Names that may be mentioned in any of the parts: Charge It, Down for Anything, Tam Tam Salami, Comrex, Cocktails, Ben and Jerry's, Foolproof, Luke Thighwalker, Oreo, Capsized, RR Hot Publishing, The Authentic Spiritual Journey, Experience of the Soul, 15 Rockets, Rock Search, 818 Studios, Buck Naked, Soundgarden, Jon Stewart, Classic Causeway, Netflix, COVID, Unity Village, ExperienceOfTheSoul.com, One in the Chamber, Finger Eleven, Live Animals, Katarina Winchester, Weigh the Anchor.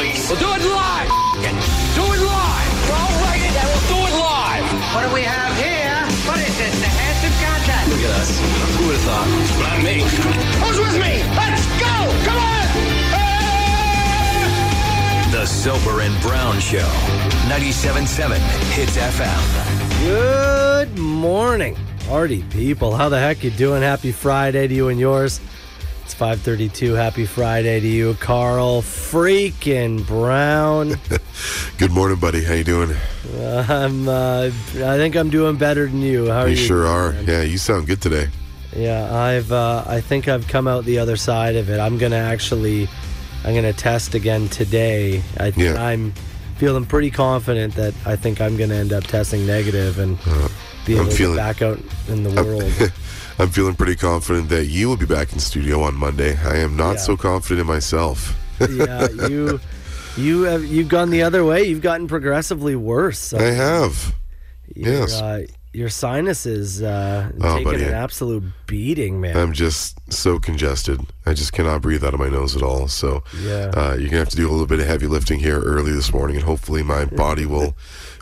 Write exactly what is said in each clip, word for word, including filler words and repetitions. noise. We'll do it live. Do it live. We'll all write it and we'll do it live. What do we have here? What is this? The handsome contact. Look at us. Who would have thought? Not me. Who's with me? Let's go. Come on. Hey! The Silber and Brown Show. ninety-seven point seven Hits F M. Good morning, party people. How the heck you doing? Happy Friday to you and yours. It's five thirty-two. Happy Friday to you, Carl freaking Brown. Good morning, buddy. How you doing? Uh, I'm. Uh, I think I'm doing better than you. How are you? You sure are. Man? Yeah, you sound good today. Yeah, I've. Uh, I think I've come out the other side of it. I'm gonna actually. I'm gonna test again today. I think yeah. I'm feeling pretty confident that I think I'm gonna end up testing negative and uh, be able I'm to feeling, get back out in the world. I'm, I'm feeling pretty confident that you will be back in studio on Monday. I am not yeah. so confident in myself. yeah, you, you have you've gone the other way. You've gotten progressively worse. So I have. Your, yes, uh, your sinuses uh, oh, taking buddy, an absolute beating, man. I'm just so congested. I just cannot breathe out of my nose at all. So yeah. uh, you're gonna have to do a little bit of heavy lifting here early this morning, and hopefully my body will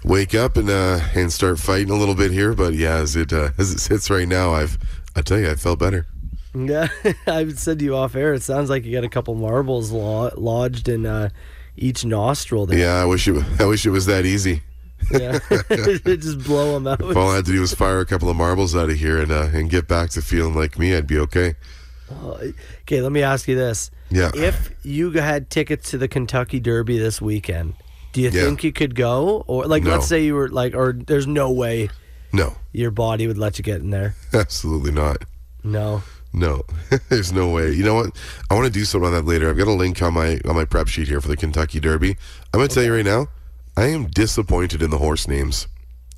wake up and uh, and start fighting a little bit here. But yeah, as it uh, as it sits right now, I've. I tell you, I felt better. Yeah, I said to you off air, it sounds like you got a couple marbles lo- lodged in uh, each nostril there. Yeah, I wish it was, I wish it was that easy. Yeah, just blow them out. If all I had to do was fire a couple of marbles out of here and uh, and get back to feeling like me, I'd be okay. Oh, okay, let me ask you this. Yeah. If you had tickets to the Kentucky Derby this weekend, do you yeah. think you could go? Or like, no. let's say you were like, or there's no way. No. Your body would let you get in there? Absolutely not. No. No. There's no way. You know what? I want to do something on that later. I've got a link on my on my prep sheet here for the Kentucky Derby. I'm going to okay. tell you right now, I am disappointed in the horse names.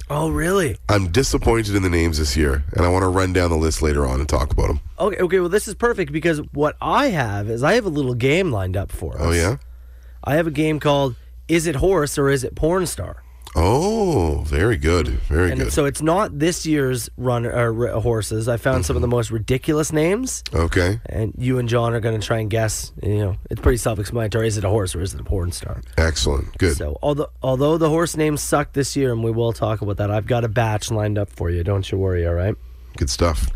Oh, really? I'm disappointed in the names this year, and I want to run down the list later on and talk about them. Okay, okay. Well, this is perfect because what I have is I have a little game lined up for us. Oh, yeah? I have a game called Is It Horse or Is It Porn Star? Oh, very good, very and good. So it's not this year's runner uh, r- horses. I found mm-hmm. some of the most ridiculous names. Okay. And you and John are going to try and guess. You know, it's pretty self-explanatory. Is it a horse or is it a porn star? Excellent, good. So although although the horse names suck this year, and we will talk about that, I've got a batch lined up for you. Don't you worry. All right. Good stuff.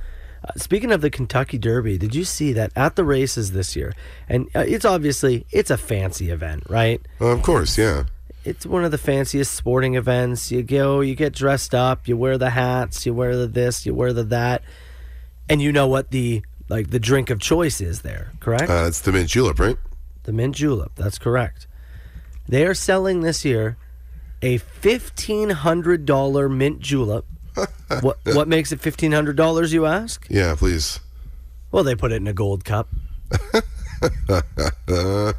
Uh, speaking of the Kentucky Derby, did you see that at the races this year? And uh, it's obviously it's a fancy event, right? Uh, of course, yeah. It's one of the fanciest sporting events. You go, you get dressed up, you wear the hats, you wear the this, you wear the that, and you know what the like the drink of choice is there, correct? Uh, it's the mint julep, right? The mint julep, that's correct. They are selling this year a fifteen hundred dollars mint julep. what, what makes it fifteen hundred dollars, you ask? Yeah, please. Well, they put it in a gold cup. A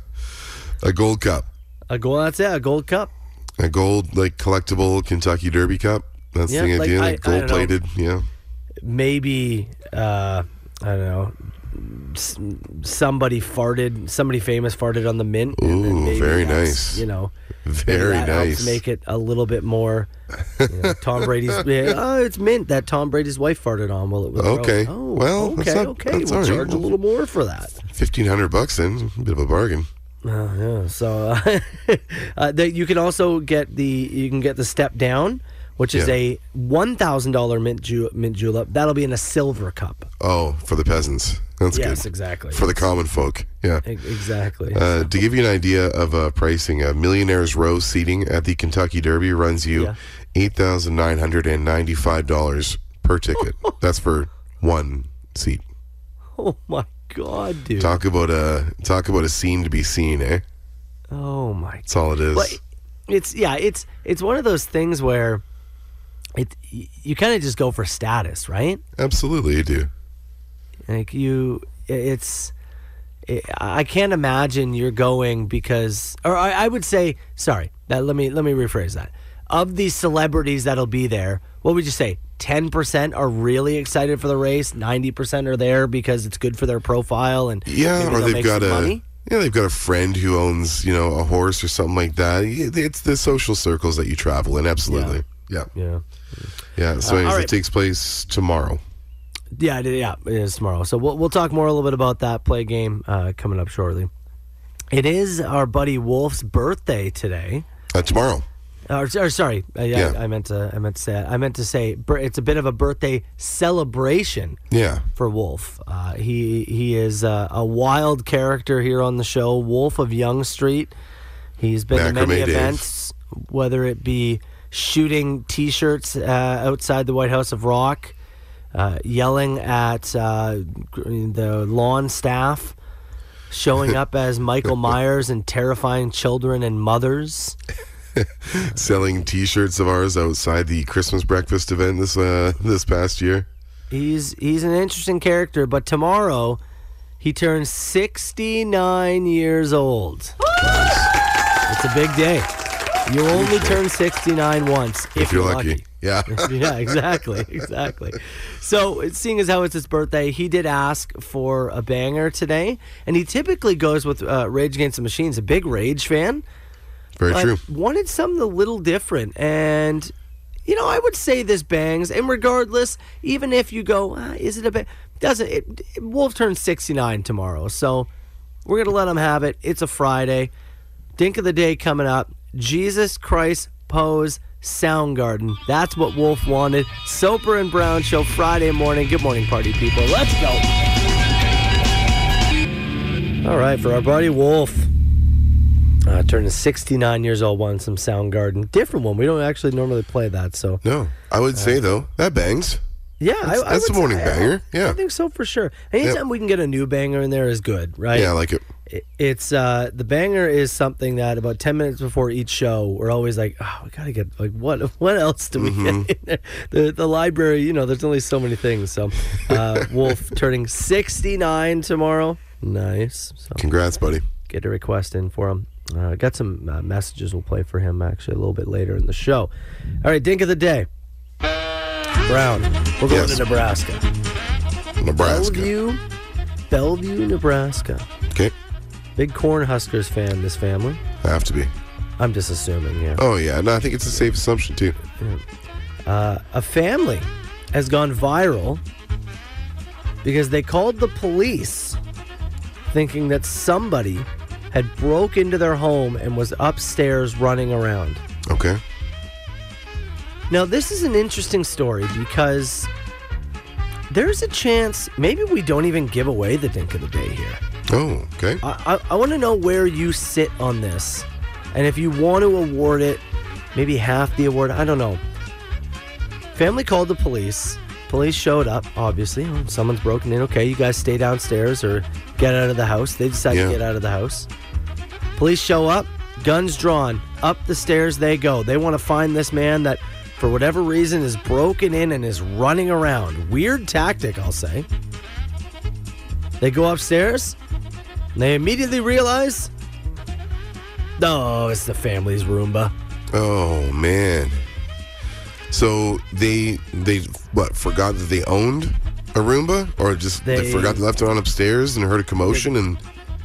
gold cup. A gold, that's it, a gold cup. A gold, like, collectible Kentucky Derby cup. That's yeah, the idea, like, like gold-plated, yeah. Maybe, uh, I don't know, somebody farted, somebody famous farted on the mint. Ooh, and then maybe very nice. You know. Very nice. Make it a little bit more, you know, Tom Brady's, oh, it's mint that Tom Brady's wife farted on while it was Okay, oh, well, okay, that's not, okay. That's we'll right. charge a little more for that. fifteen hundred bucks then, a bit of a bargain. Oh, yeah. So uh, uh, that you can also get the you can get the step down, which is yeah. a one thousand dollar mint ju- mint julep. That'll be in a silver cup. Oh, for the peasants. That's yes, good. Yes, exactly. For the common folk. Yeah, e- exactly. Uh, to give you an idea of uh, pricing, a millionaire's row seating at the Kentucky Derby runs you yeah. eight thousand nine hundred and ninety five dollars per ticket. That's for one seat. Oh my. God, dude! Talk about a talk about a scene to be seen, eh? Oh my! God. That's all it is. Well, it's yeah, it's it's one of those things where it you kind of just go for status, right? Absolutely, you do. Like you, it's it, I can't imagine you're going because, or I, I would say, sorry, that let me let me rephrase that. Of the celebrities that'll be there, what would you say? ten percent are really excited for the race. ninety percent are there because it's good for their profile. And yeah, or they've got a money. yeah, they've got a friend who owns, you know, a horse or something like that. It's the social circles that you travel in. Absolutely, yeah, yeah, yeah. yeah. So, anyways, uh, right. It takes place tomorrow. Yeah, yeah, it is tomorrow. So we'll we'll talk more a little bit about that play game uh, coming up shortly. It is our buddy Wolf's birthday today. Uh, tomorrow. Or, or sorry, I, yeah. I, I meant to. I meant to say. That. I meant to say it's a bit of a birthday celebration. Yeah. For Wolf, uh, he he is a, a wild character here on the show. Wolf of Yonge Street. He's been Macrame to many Dave. events, whether it be shooting T-shirts uh, outside the White House of Rock, uh, yelling at uh, the lawn staff, showing up as Michael Myers and terrifying children and mothers. Selling T-shirts of ours outside the Christmas breakfast event this uh, this past year. He's he's an interesting character, but tomorrow he turns sixty-nine years old. Nice. It's a big day. You only turn sixty-nine once if, if you're, you're lucky. lucky. Yeah, yeah, exactly, exactly. So, seeing as how it's his birthday, he did ask for a banger today, and he typically goes with uh, Rage Against the Machine. He's a big Rage fan. Very but true. Wanted something a little different. And, you know, I would say this bangs. And regardless, even if you go, ah, is it a bang? Doesn't it, it? Wolf turns sixty-nine tomorrow. So we're going to let him have it. It's a Friday. Dink of the day coming up. Jesus Christ Pose Soundgarden. That's what Wolf wanted. Soper and Brown Show Friday morning. Good morning, party people. Let's go. All right, for our buddy Wolf. Uh, turning sixty-nine years old, won some Soundgarden. Different one. We don't actually normally play that, so. No. I would uh, say, though, that bangs. Yeah. That's, I, I that's a morning say, banger. I, yeah. I think so, for sure. Anytime yep. we can get a new banger in there is good, right? Yeah, I like it. it it's, uh, the banger is something that about ten minutes before each show, we're always like, oh, we gotta get, like, what What else do we mm-hmm. get in there? The, the library, you know, there's only so many things, so. Uh, Wolf turning sixty-nine tomorrow. Nice. So, congrats, buddy. Get a request in for him. Uh, got some uh, messages we'll play for him actually a little bit later in the show. All right, Dink of the Day. Brown. We're going yes. to Nebraska. Nebraska. Bellevue, Bellevue, Nebraska. Okay. Big Cornhuskers fan, this family. I have to be. I'm just assuming, yeah. Oh, yeah. No, I think it's a safe assumption, too. Yeah. Uh, a family has gone viral because they called the police thinking that somebody had broke into their home and was upstairs running around. Okay. Now, this is an interesting story because there's a chance maybe we don't even give away the Dink of the Day here. Oh, okay. I, I, I want to know where you sit on this. And if you want to award it, maybe half the award, I don't know. Family called the police. Police showed up, obviously. Oh, someone's broken in. Okay, you guys stay downstairs or get out of the house. They decide yeah. to get out of the house. Police show up, guns drawn, up the stairs they go. They want to find this man that, for whatever reason, is broken in and is running around. Weird tactic, I'll say. They go upstairs, and they immediately realize, oh, it's the family's Roomba. Oh, man. So they, they what, forgot that they owned a Roomba? Or just they, they forgot they left it on upstairs and heard a commotion? They, and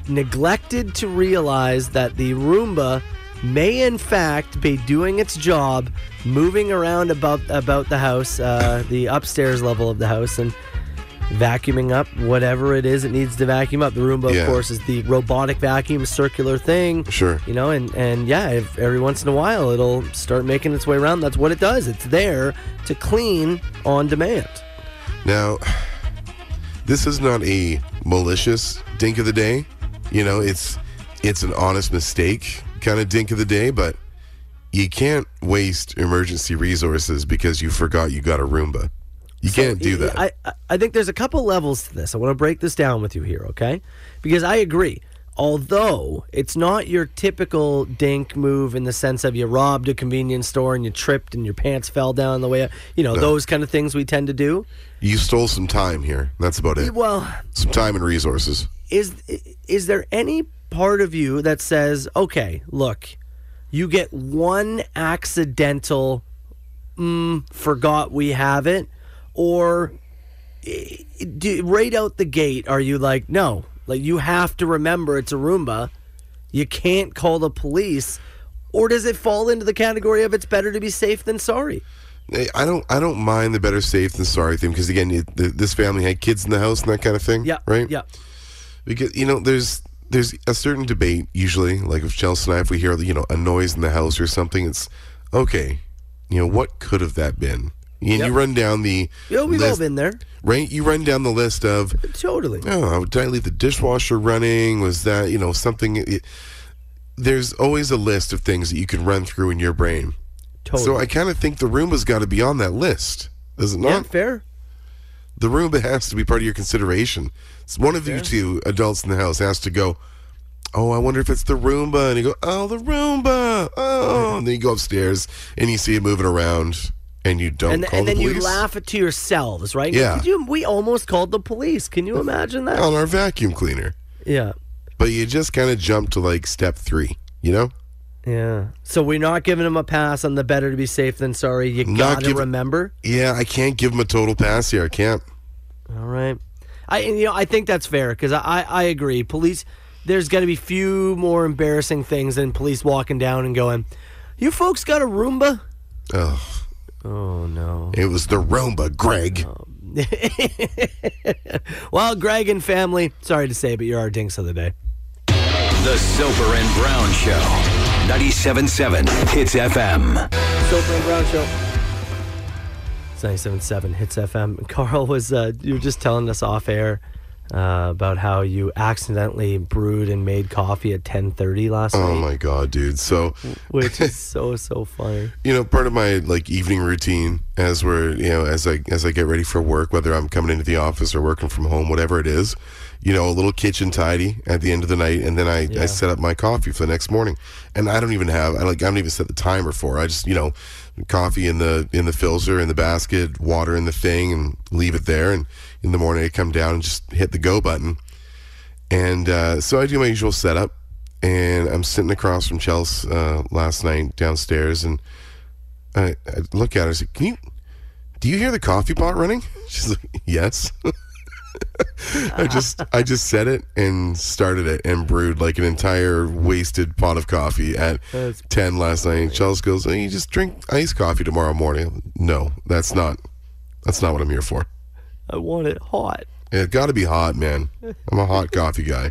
neglected to realize that the Roomba may, in fact, be doing its job, moving around about, about the house, uh, the upstairs level of the house, and vacuuming up whatever it is it needs to vacuum up. The Roomba, yeah. of course, is the robotic vacuum, circular thing. Sure. You know, and, and yeah, if every once in a while it'll start making its way around. That's what it does. It's there to clean on demand. Now, this is not a malicious Dink of the Day. You know, it's it's an honest mistake kind of Dink of the Day, but you can't waste emergency resources because you forgot you got a Roomba. You so, can't do that. I, I I think there's a couple levels to this. I want to break this down with you here, okay? Because I agree. Although it's not your typical dink move in the sense of you robbed a convenience store and you tripped and your pants fell down on the way up. You know, no. those kind of things we tend to do. You stole some time here. That's about it. Well, some time and resources. Is is there any part of you that says, okay, look, you get one accidental mm, forgot we have it? Or do, right out the gate, are you like, no, like you have to remember it's a Roomba. You can't call the police. Or does it fall into the category of it's better to be safe than sorry? I don't I don't mind the better safe than sorry thing because, again, it, the, this family had kids in the house and that kind of thing. Yeah. Right? Yeah. Because, you know, there's there's a certain debate usually, like if Chelsea and I, if we hear, you know, a noise in the house or something, it's okay, you know, what could have that been? And yep. you run down the yeah, we've list, all been there. Right? You run down the list of... Totally. Oh, did I leave the dishwasher running? Was that, you know, something... It, there's always a list of things that you can run through in your brain. Totally. So I kind of think the Roomba's got to be on that list. Is it not? Yeah, fair. The Roomba has to be part of your consideration. It's one of fair. You two adults in the house has to go, oh, I wonder if it's the Roomba. And you go, oh, the Roomba. Oh. And then you go upstairs and you see it moving around. And you don't and, call and the police. And then you laugh it to yourselves, right? Yeah. Could you, we almost called the police. Can you imagine that? On our vacuum cleaner. Yeah. But you just kind of jump to, like, step three, you know? Yeah. So we're not giving him a pass on the better to be safe than sorry. You got to remember. Yeah, I can't give him a total pass here. I can't. All right. I you know I think that's fair because I, I, I agree. Police, there's got to be few more embarrassing things than police walking down and going, you folks got a Roomba? Oh, Oh, no. It was the Roomba, Greg. Oh. Well, Greg and family, sorry to say, but you're our dinks of the day. The Silber and Brown Show, ninety-seven point seven Hits F M. Silber and Brown Show. It's ninety-seven point seven Hits F M. Carl, was uh, you were just telling us off air uh, about how you accidentally brewed and made coffee at ten thirty last night. Oh, my God, dude. So... Which is so, so funny. You know, part of my, like, evening routine as we're, you know, as I as I get ready for work, whether I'm coming into the office or working from home, whatever it is, you know, a little kitchen tidy at the end of the night, and then I, yeah. I set up my coffee for the next morning. And I don't even have, I like, I don't even set the timer for it. I just, you know, coffee in the in the filter, in the basket, water in the thing, and leave it there. And in the morning, I come down and just hit the go button. And uh, so I do my usual setup. And I'm sitting across from Chelsea uh, last night downstairs, and I, I look at her and I say, "Can you? Do you hear the coffee pot running?" She's like, "Yes." I just I just set it and started it and brewed like an entire wasted pot of coffee at that's ten last night. And Chelsea goes, "Hey, you just drink iced coffee tomorrow morning." No, that's not that's not what I'm here for. I want it hot. It got to be hot, man. I'm a hot coffee guy.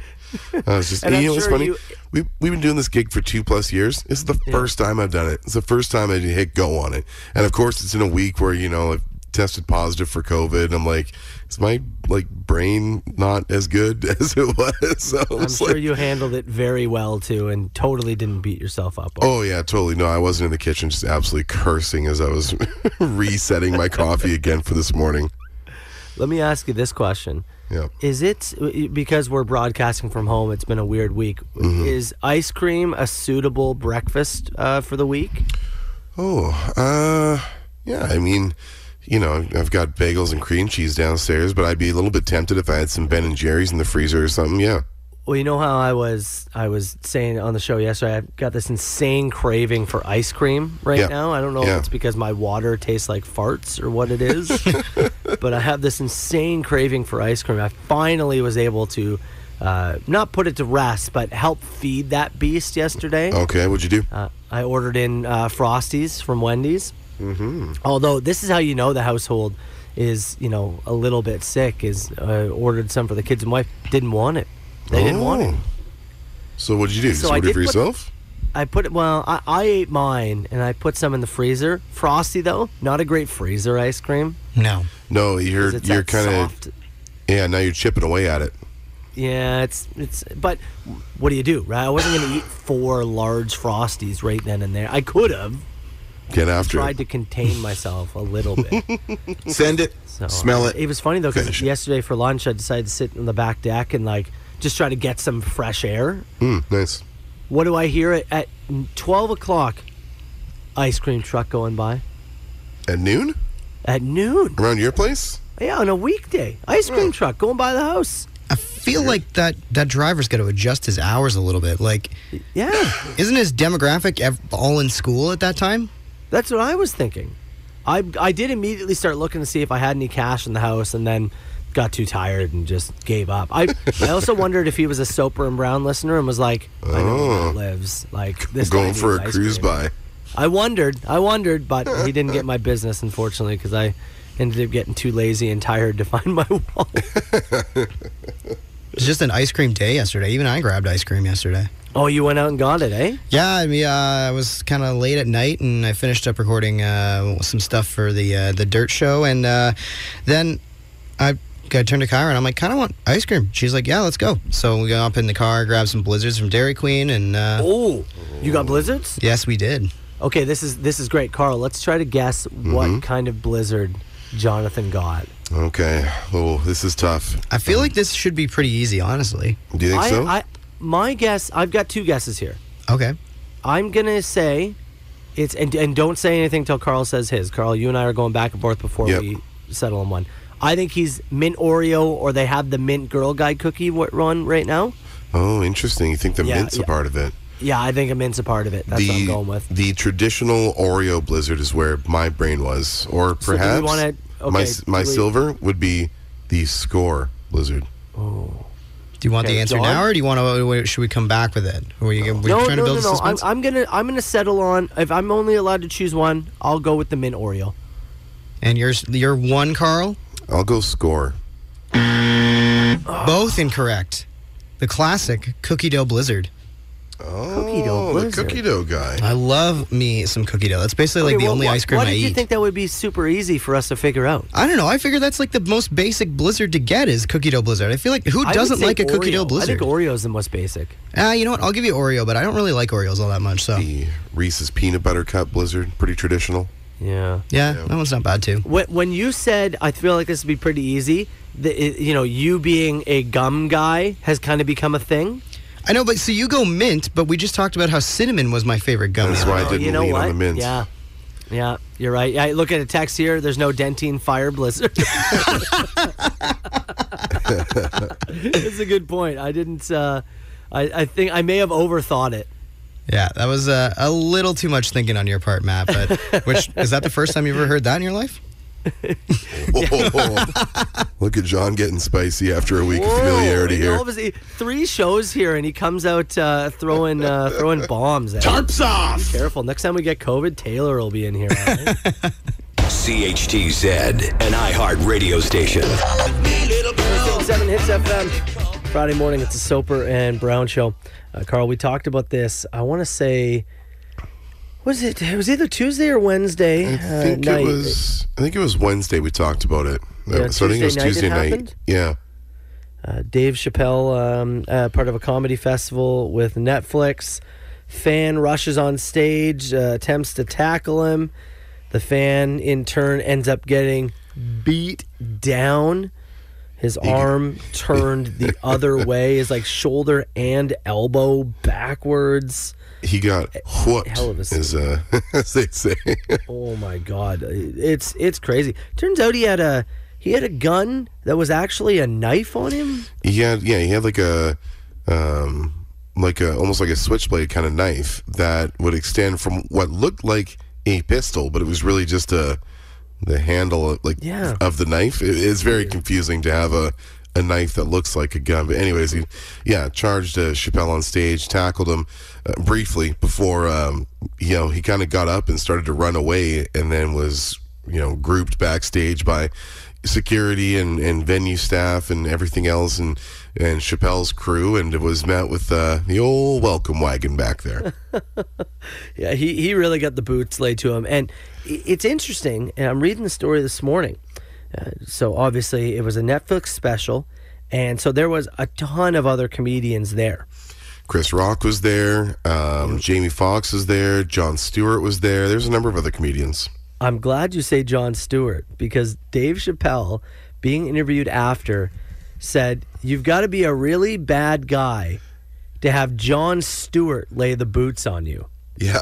I was just, and and you know what's sure funny? You... We, we've been doing this gig for two plus years. It's the yeah. first time I've done it. It's the first time I hit go on it. And of course, it's in a week where, you know, I've tested positive for COVID. And I'm like, is my like brain not as good as it was? So I'm sure like, you handled it very well too, and totally didn't beat yourself up. Oh yeah, totally. No, I wasn't in the kitchen just absolutely cursing as I was resetting my coffee again for this morning. Let me ask you this question. Yeah. Is it, because we're broadcasting from home, it's been a weird week, mm-hmm. is ice cream a suitable breakfast uh, for the week? Oh, uh, yeah, I mean, you know, I've got bagels and cream cheese downstairs, but I'd be a little bit tempted if I had some Ben and Jerry's in the freezer or something, yeah. Well, you know how I was I was saying on the show yesterday, I've got this insane craving for ice cream right yeah. now. I don't know yeah. if it's because my water tastes like farts or what it is, but I have this insane craving for ice cream. I finally was able to uh, not put it to rest, but help feed that beast yesterday. Okay, what'd you do? Uh, I ordered in uh, Frosties from Wendy's. Mm-hmm. Although this is how you know the household is, you know, a little bit sick, is I uh, ordered some for the kids and wife. Didn't want it. They didn't oh. want it. So what did you do? So you ordered it for yourself? I put it, well, I, I ate mine, and I put some in the freezer. Frosty, though, not a great freezer ice cream. No. No, you're you're kind of, yeah, now you're chipping away at it. Yeah, it's, it's. But what do you do, right? I wasn't going to eat four large Frosties right then and there. I could have. Get after it. I tried to contain myself a little bit. Send it. So, smell it. It was funny, though, because yesterday for lunch, I decided to sit on the back deck and, like, just try to get some fresh air. Mm, nice. What do I hear at, at twelve o'clock? Ice cream truck going by. At noon? At noon. Around your place? Yeah, on a weekday. Ice cream oh. truck going by the house. I feel like that, that driver's got to adjust his hours a little bit. Like, yeah. Isn't his demographic ev- all in school at that time? That's what I was thinking. I, I did immediately start looking to see if I had any cash in the house, and then got too tired and just gave up. I I also wondered if he was a Soper and Brown listener and was like, I know oh. where he lives. Like, this going for a cruise by. I wondered. I wondered, but he didn't get my business, unfortunately, because I ended up getting too lazy and tired to find my wallet. was just an ice cream day yesterday. Even I grabbed ice cream yesterday. Oh, you went out and got it, eh? Yeah, I mean, uh, I was kind of late at night, and I finished up recording uh, some stuff for the uh, the Dirt Show, and uh, then I... I turned to Kyra and I'm like, kind of want ice cream. She's like, yeah, let's go. So we got up in the car, grabbed some blizzards from Dairy Queen, and uh, oh, you got blizzards? Yes, we did. Okay, this is this is great, Carl. Let's try to guess mm-hmm. what kind of blizzard Jonathan got. Okay. Oh, this is tough. I feel like this should be pretty easy, honestly. Do you think I, so? I, my guess. I've got two guesses here. Okay. I'm gonna say it's and and don't say anything till Carl says his. Carl, you and I are going back and forth before yep. we settle on one. I think he's Mint Oreo, or they have the Mint Girl Guide cookie run right now. Oh, interesting. You think the yeah, mint's yeah. a part of it? Yeah, I think a mint's a part of it. That's the, what I'm going with. The traditional Oreo blizzard is where my brain was. Or perhaps so wanna, okay, my, my silver would be the Score blizzard. Oh. Do you want okay, the answer John? now, or do you want to? Should we come back with it? Are you, no, no, trying to build no, no. I'm, I'm gonna, I'm gonna settle on. If I'm only allowed to choose one, I'll go with the Mint Oreo. And yours, your one, Carl. I'll go Score. Both incorrect. The classic cookie dough blizzard. Oh, cookie dough blizzard. The cookie dough guy. I love me some cookie dough. That's basically okay, like the well, only why, ice cream I eat. Why did you eat. think that would be super easy for us to figure out? I don't know. I figure that's like the most basic blizzard to get is cookie dough blizzard. I feel like who doesn't like a Oreo. cookie dough blizzard? I think Oreo is the most basic. Ah, uh, you know what? I'll give you Oreo, but I don't really like Oreos all that much. So the Reese's Peanut Butter Cup blizzard, pretty traditional. Yeah. yeah, yeah, that one's not bad too. When, when you said, I feel like this would be pretty easy, the, it, you know, you being a gum guy has kind of become a thing. I know, but so you go mint, but we just talked about how cinnamon was my favorite gum. That's why I didn't you know lean what? on the mint. Yeah, yeah, you're right. I look at a text here. There's no Dentine Fire Blizzard. That's a good point. I didn't. Uh, I, I think I may have overthought it. Yeah, that was uh, a little too much thinking on your part, Matt. But which is that the first time you ever heard that in your life? Look at John getting spicy after a week Whoa, of familiarity here. All of his, three shows here, and he comes out uh, throwing uh, throwing bombs. At Tarps off! Be careful. Next time we get COVID, Taylor will be in here. Right? C H T Z, an iHeart radio station. six seven Hits F M. Friday morning, it's a Soper and Brown Show. Uh, Carl, we talked about this. I want to say, was it? It was either Tuesday or Wednesday. I think uh, it night. was. I think it was Wednesday. We talked about it. Yeah, so Tuesday I think it was night Tuesday it night. Happened? Yeah. Uh, Dave Chappelle, um, uh, part of a comedy festival with Netflix. Fan rushes on stage, uh, attempts to tackle him. The fan, in turn, ends up getting beat down. His arm turned the other way. His like shoulder and elbow backwards. He got whooped. Hell of a as, uh, as they say. Oh my God, it's it's crazy. Turns out he had a he had a gun that was actually a knife on him. He had yeah he had like a um like a almost like a switchblade kind of knife that would extend from what looked like a pistol, but it was really just a. The handle of, like, yeah. of the knife. It, it's very confusing to have a, a knife that looks like a gun. But anyways, he, yeah, charged uh, Chappelle on stage, tackled him uh, briefly before, um, you know, he kind of got up and started to run away and then was, you know, grouped backstage by security and, and venue staff and everything else and, and Chappelle's crew, and it was met with uh, the old welcome wagon back there. Yeah, he, he really got the boots laid to him. And it's interesting, and I'm reading the story this morning. Uh, so obviously it was a Netflix special, and so there was a ton of other comedians there. Chris Rock was there, um, Jamie Foxx was there, Jon Stewart was there. There's a number of other comedians. I'm glad you say Jon Stewart, because Dave Chappelle, being interviewed after, said, you've got to be a really bad guy to have Jon Stewart lay the boots on you. Yeah.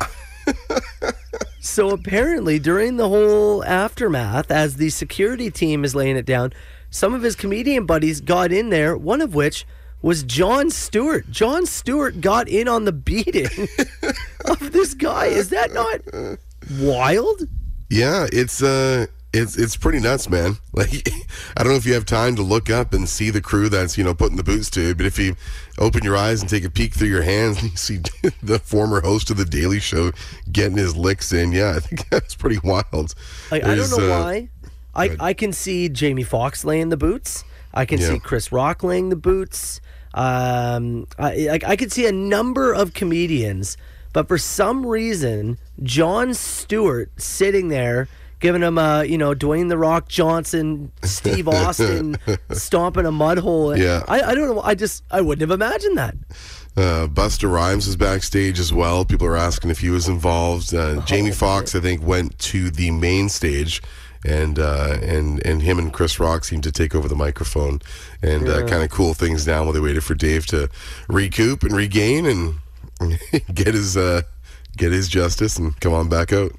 So apparently during the whole aftermath, as the security team is laying it down, some of his comedian buddies got in there, one of which was Jon Stewart. Jon Stewart got in on the beating of this guy. Is that not wild? Yeah, it's uh, it's it's pretty nuts, man. Like, I don't know if you have time to look up and see the crew that's, you know, putting the boots to you, but if you open your eyes and take a peek through your hands and you see the former host of The Daily Show getting his licks in, yeah, I think that's pretty wild. Like, I don't know uh, why. I, I can see Jamie Foxx laying the boots. I can yeah. see Chris Rock laying the boots. Um, I, I, I could see a number of comedians, but for some reason, Jon Stewart sitting there giving him a, you know, Dwayne The Rock Johnson, Steve Austin stomping a mud hole. Yeah. I, I don't know. I just, I wouldn't have imagined that. Uh, Busta Rhymes was backstage as well. People are asking if he was involved. Uh, oh, Jamie Foxx, I think, went to the main stage, and uh, and and him and Chris Rock seemed to take over the microphone and yeah. uh, kind of cool things down while they waited for Dave to recoup and regain and get his uh, get his justice and come on back out.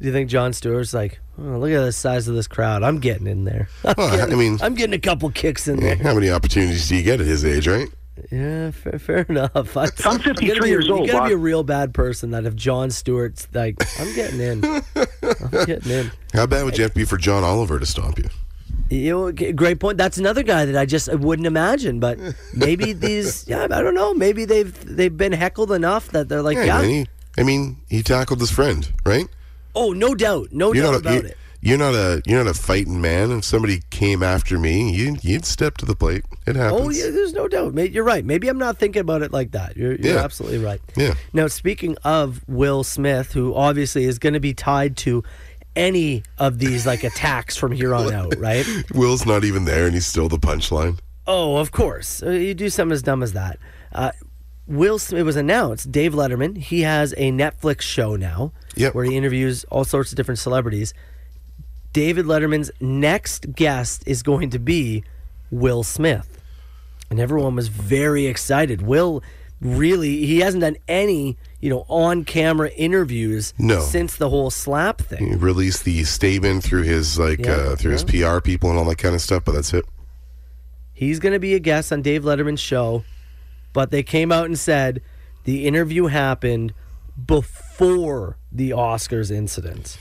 Do you think Jon Stewart's like, oh, look at the size of this crowd. I'm getting in there. I'm, well, getting, I mean, I'm getting a couple kicks in there. How many opportunities do you get at his age, right? Yeah, fair, fair enough. I, I'm fifty-three years old. You gotta be a real bad person that if Jon Stewart's like, I'm getting in, I'm getting in. How bad would you have to be for John Oliver to stomp you? You know, great point. That's another guy that I just I wouldn't imagine. But maybe these, yeah, I don't know. Maybe they've they've been heckled enough that they're like, yeah. yeah. He, I mean, he tackled his friend, right? Oh, no doubt, no you're doubt not a, about you, it. You're not a you're not a fighting man. If somebody came after me, you you'd step to the plate. It happens. Oh yeah, there's no doubt. You're right. Maybe I'm not thinking about it like that. You're, you're yeah. absolutely right. Yeah. Now, speaking of Will Smith, who obviously is going to be tied to any of these like attacks from here on out, right? Will's not even there, and he's still the punchline. Oh, of course. You do something as dumb as that. Uh, Will Smith, it was announced. Dave Letterman, he has a Netflix show now, yep. where he interviews all sorts of different celebrities. David Letterman's next guest is going to be Will Smith. And everyone was very excited. Will really, he hasn't done any, you know, on-camera interviews no. since the whole slap thing. He released the statement through his, like, yeah, uh, through yeah. his P R people and all that kind of stuff, but that's it. He's going to be a guest on Dave Letterman's show, but they came out and said the interview happened before the Oscars incident.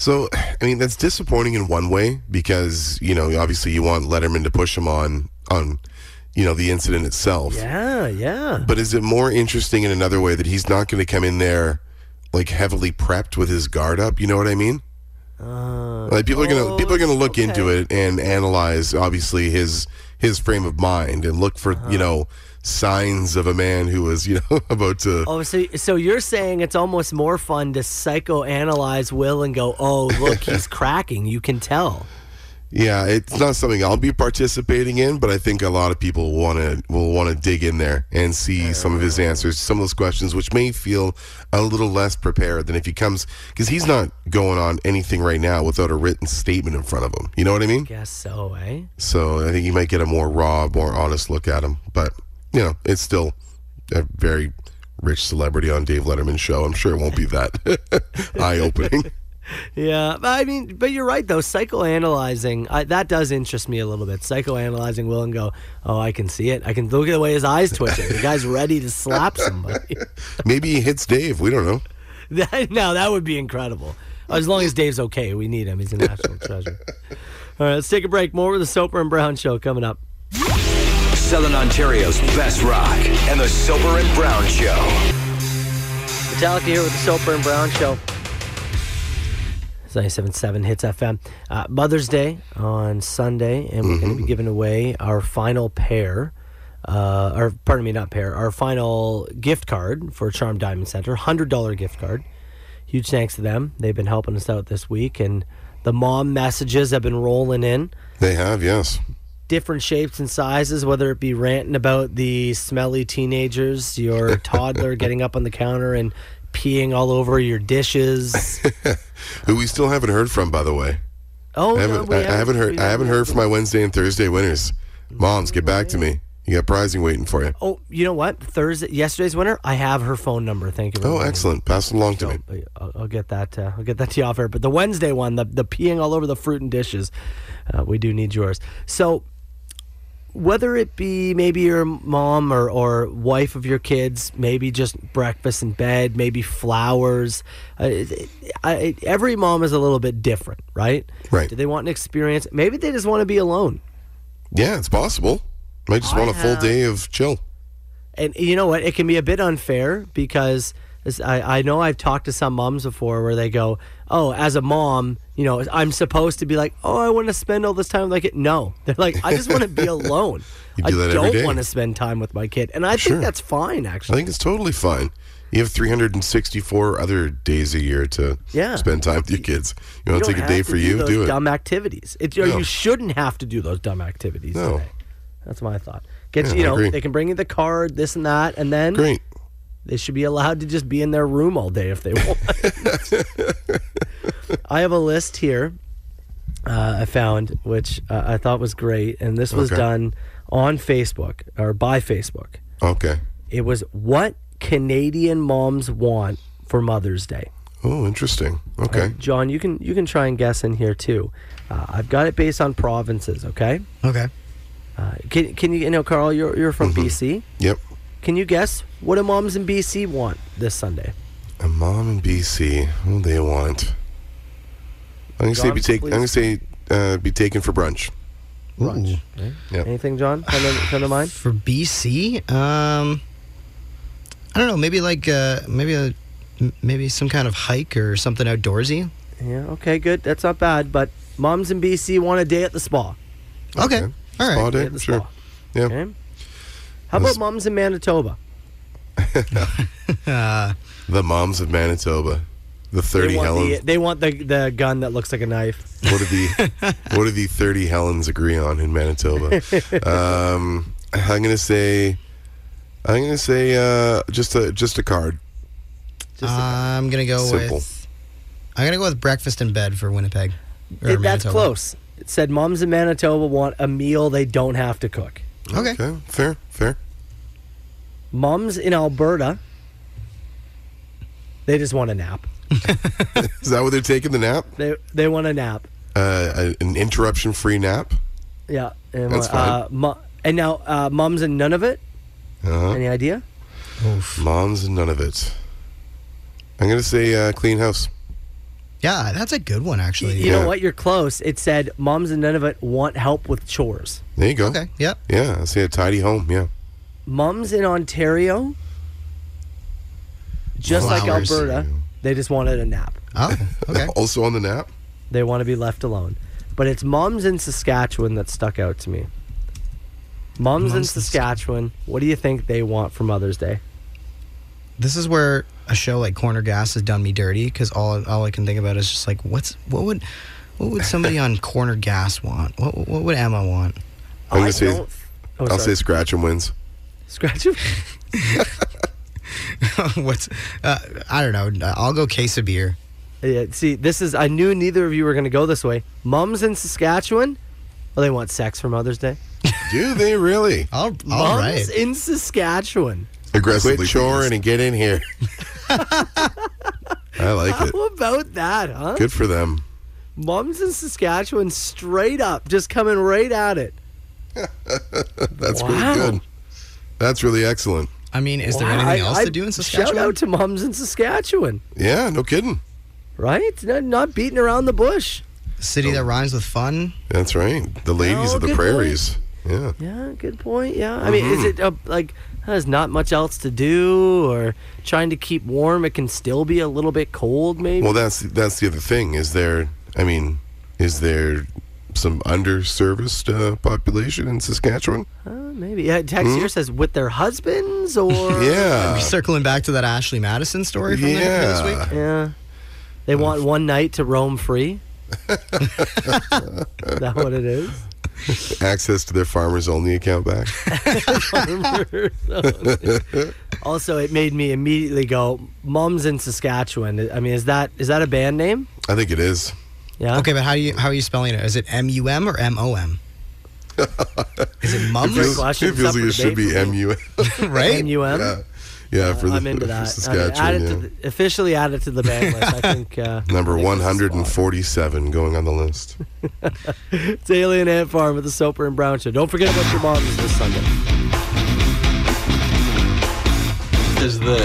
So, I mean, that's disappointing in one way because, you know, obviously you want Letterman to push him on, on, you know, the incident itself. Yeah, yeah. But is it more interesting in another way that he's not going to come in there, like, heavily prepped with his guard up? You know what I mean? Uh, like, people are going to people are going to look okay. into it and analyze, obviously, his his frame of mind and look for, uh-huh. you know, signs of a man who was, you know, about to... Oh, so, so you're saying it's almost more fun to psychoanalyze Will and go, oh, look, he's cracking. You can tell. Yeah, it's not something I'll be participating in, but I think a lot of people want to will want to dig in there and see some of his answers, some of those questions, which may feel a little less prepared than if he comes, because he's not going on anything right now without a written statement in front of him. You know what I mean? I guess so, eh? So I think you might get a more raw, more honest look at him, but... You know, it's still a very rich celebrity on Dave Letterman's show. I'm sure it won't be that eye-opening. Yeah, I mean, but you're right, though. Psychoanalyzing, I, that does interest me a little bit. Psychoanalyzing Will and go, oh, I can see it. I can look at the way his eyes twitching. The guy's ready to slap somebody. Maybe he hits Dave. We don't know. That, no, that would be incredible. As long as Dave's okay, we need him. He's a national treasure. All right, let's take a break. More with the Soper and Brown Show coming up. Southern Ontario's best rock and the Silber and Brown Show. Metallica here with the Silber and Brown Show. It's ninety-seven point seven Hits F M. Uh, Mother's Day on Sunday, and we're mm-hmm. going to be giving away our final pair, uh, or pardon me, not pair, our final gift card for Charm Diamond Center, one hundred dollars gift card. Huge thanks to them. They've been helping us out this week, and the mom messages have been rolling in. They have, yes. Different shapes and sizes, whether it be ranting about the smelly teenagers, your toddler getting up on the counter and peeing all over your dishes. Who we still haven't heard from, by the way. Oh, I haven't, no, I, haven't, I haven't heard. Haven't I haven't heard from my Wednesday and Thursday winners. Moms, get back to me. You got prizing waiting for you. Oh, you know what? Thursday, yesterday's winner. I have her phone number. Thank you. Very oh, much. Excellent. Pass it along so, to me. I'll, I'll get that. Uh, I'll get that to you off air. But the Wednesday one, the the peeing all over the fruit and dishes, uh, we do need yours. So. Whether it be maybe your mom or, or wife of your kids, maybe just breakfast in bed, maybe flowers. Uh, I, every mom is a little bit different, right? Right. Do they want an experience? Maybe they just want to be alone. Yeah, it's possible. Might just I want a full have... day of chill. And you know what? It can be a bit unfair because I, I know I've talked to some moms before where they go, oh, as a mom, you know, I'm supposed to be like, oh, I want to spend all this time with my kid. No. They're like, I just want to be alone. Do I don't want to spend time with my kid. And I sure. think that's fine, actually. I think it's totally fine. You have three hundred sixty-four other days a year to yeah. spend time with your kids. You want you to take a day for do you? Those do it. Dumb activities. It, you, know, no. you shouldn't have to do those dumb activities. No. Today. That's my thought. Get yeah, you know, they can bring you the card, this and that, and then Great. They should be allowed to just be in their room all day if they want. I have a list here uh, I found, which uh, I thought was great, and this was okay. done on Facebook or by Facebook. Okay. It was what Canadian moms want for Mother's Day. Oh, interesting. Okay, uh, John, you can you can try and guess in here too. Uh, I've got it based on provinces. Okay. Okay. Uh, can can you, you know, Carl? You're you're from mm-hmm. B C. Yep. Can you guess what do moms in B C want this Sunday? A mom in B C, what do they want? I'm gonna John, say be taken. I'm gonna say uh, be taken for brunch. Brunch. Okay. Yep. Anything, John? Come to, come to mind for B C. Um, I don't know. Maybe like uh, maybe a, maybe some kind of hike or something outdoorsy. Yeah. Okay. Good. That's not bad. But moms in B C want a day at the spa. Okay. okay. All right. Day, yeah, sure. Yeah. Okay. How about moms in Manitoba? uh, the moms of Manitoba, the thirty they Helens. The, they want the the gun that looks like a knife. What do the What do the thirty Helens agree on in Manitoba? um, I'm gonna say, I'm gonna say uh, just a just a card. Just a card. Uh, I'm gonna go Simple. with. I'm gonna go with breakfast in bed for Winnipeg. Or it, that's close. It said moms in Manitoba want a meal they don't have to cook. Okay. okay. Fair, fair. Moms in Alberta, they just want a nap. Is that what they're taking, the nap? They they want a nap. Uh, an interruption-free nap? Yeah. And, That's uh, fine. Mo- and now, uh, moms in Nunavut? Uh-huh. Any idea? Oof. Moms in Nunavut. I'm going to say uh, clean house. Yeah, that's a good one, actually. You yeah. know what? You're close. It said, moms in Nunavut want help with chores. There you go. Okay, yep. Yeah, I see a tidy home, yeah. Moms in Ontario, just Flowers. like Alberta, they just wanted a nap. Oh, okay. Also on the nap? They want to be left alone. But it's moms in Saskatchewan that stuck out to me. Moms, moms in Saskatchewan, what do you think they want for Mother's Day? This is where a show like Corner Gas has done me dirty, because all all I can think about is just like, what's what would what would somebody on Corner Gas want? What what would Emma want? I'm gonna I say, don't. Oh, I'll sorry. say Scratch and Wins. Scratch and Wins. What's uh, I don't know. I'll go case of beer. Yeah, see, this is I knew neither of you were gonna go this way. Mums in Saskatchewan, well, they want sex for Mother's Day. Do they really? All, all right. Mums in Saskatchewan. Aggressively choring and get in here. I like How it. How about that, huh? Good for them. Moms in Saskatchewan straight up, just coming right at it. That's wow. really good. That's really excellent. I mean, is wow. there anything else I, I, to do in Saskatchewan? Shout out to moms in Saskatchewan. Yeah, no kidding. Right? Not, not beating around the bush. The city no. that rhymes with fun. That's right. The ladies oh, of the prairies. Point. Yeah. Yeah, good point. Yeah. I mm-hmm. mean, is it a, like... there's not much else to do, or trying to keep warm. It can still be a little bit cold, maybe. Well, that's that's the other thing. Is there? I mean, is there some underserviced uh, population in Saskatchewan? Uh, maybe. Yeah, text here mm? says with their husbands, or yeah. Are we circling back to that Ashley Madison story from yeah. this week? Yeah. They uh, want one night to roam free. Is that what it is? Access to their Farmers Only account back. Farmers Only. Also, it made me immediately go, Mums in Saskatchewan. I mean, is that is that a band name? I think it is. Yeah. Okay, but how do you how are you spelling it? Is it M U M or M O M? Is it Mums? It feels, it feels like it should be M U M, right? M U M. Yeah, yeah. Uh, for the I'm into for that. Saskatchewan, I mean, add yeah. it to, officially added to the band list. I think uh, number one hundred and forty-seven going on the list. It's Alien Ant Farm with the Soper and Brown Show. Don't forget about your moms this Sunday. Is the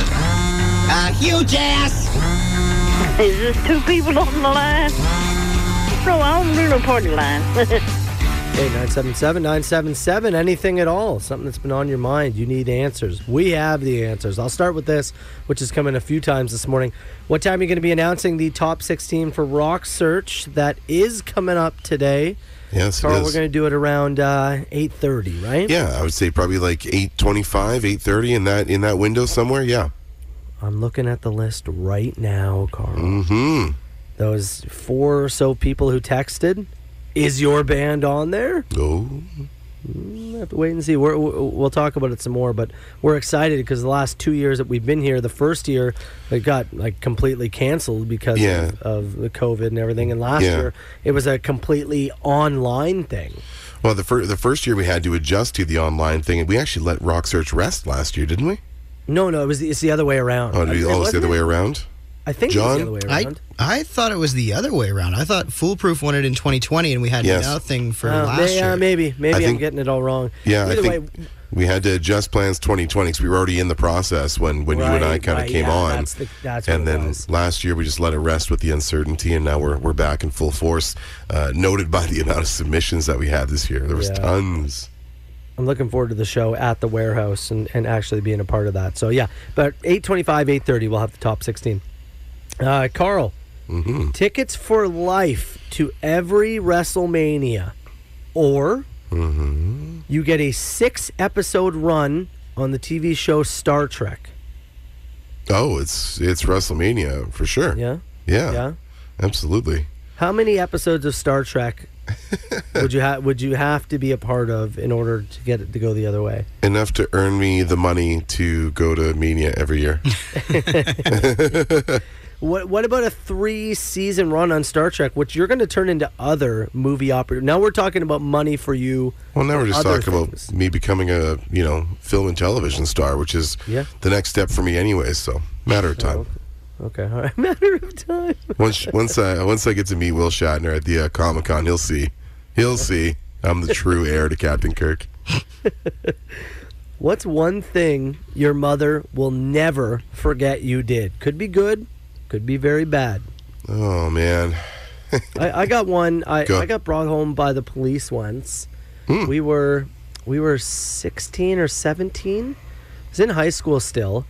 a huge ass? Is this two people on the line? No, I don't do no party line. Hey, nine seven seven, nine seven seven, anything at all, something that's been on your mind, you need answers. We have the answers. I'll start with this, which has come in a few times this morning. What time are you going to be announcing the top sixteen for Rock Search? That is coming up today. Yes, Carl, it is. We're going to do it around uh, eight thirty, right? Yeah, I would say probably like eight twenty-five, eight thirty, in that, in that window somewhere, yeah. I'm looking at the list right now, Carl. Mm-hmm. Those four or so people who texted... Is your band on there? No. We'll have to wait and see. We're, we'll talk about it some more, but we're excited because the last two years that we've been here, the first year it got like completely canceled because yeah. of, of the COVID and everything, and last yeah. year it was a completely online thing. Well, the, fir- the first year we had to adjust to the online thing, and we actually let Rock Search rest last year, didn't we? No, no, it was the, it's the other way around. Oh, it's oh, the other way around? I think John, it was the other way around. I, I thought it was the other way around. I thought Foolproof won it in twenty twenty, and we had yes. nothing for uh, last may, year. Uh, maybe. Maybe I think, I'm getting it all wrong. Yeah, either I think way, we had to adjust plans twenty twenty because we were already in the process when, when right, you and I kind of right, came yeah, on. That's the, that's and then last year, we just let it rest with the uncertainty, and now we're we're back in full force, uh, noted by the amount of submissions that we had this year. There was yeah. tons. I'm looking forward to the show at the warehouse and, and actually being a part of that. So, yeah, but eight twenty-five, eight thirty, we'll have the top sixteen. Uh, Carl, mm-hmm. tickets for life to every WrestleMania, or mm-hmm. you get a six-episode run on the T V show Star Trek. Oh, it's it's WrestleMania for sure. Yeah, yeah, yeah. Absolutely. How many episodes of Star Trek would you have? Would you have to be a part of in order to get it to go the other way? Enough to earn me the money to go to Mania every year. What what about a three-season run on Star Trek, which you're going to turn into other movie opportunities? Now we're talking about money for you. Well, now we're just talking things. about me becoming a, you know, film and television star, which is yeah. the next step for me anyway, so matter of time. Oh, okay. okay, all right, matter of time. once once I, once I get to meet Will Shatner at the uh, Comic-Con, he'll see. He'll see. I'm the true heir to Captain Kirk. What's one thing your mother will never forget you did? Could be good. Could be very bad. Oh, man. I, I got one. I, Go. I got brought home by the police once. Mm. We were we were sixteen or seventeen. I was in high school still,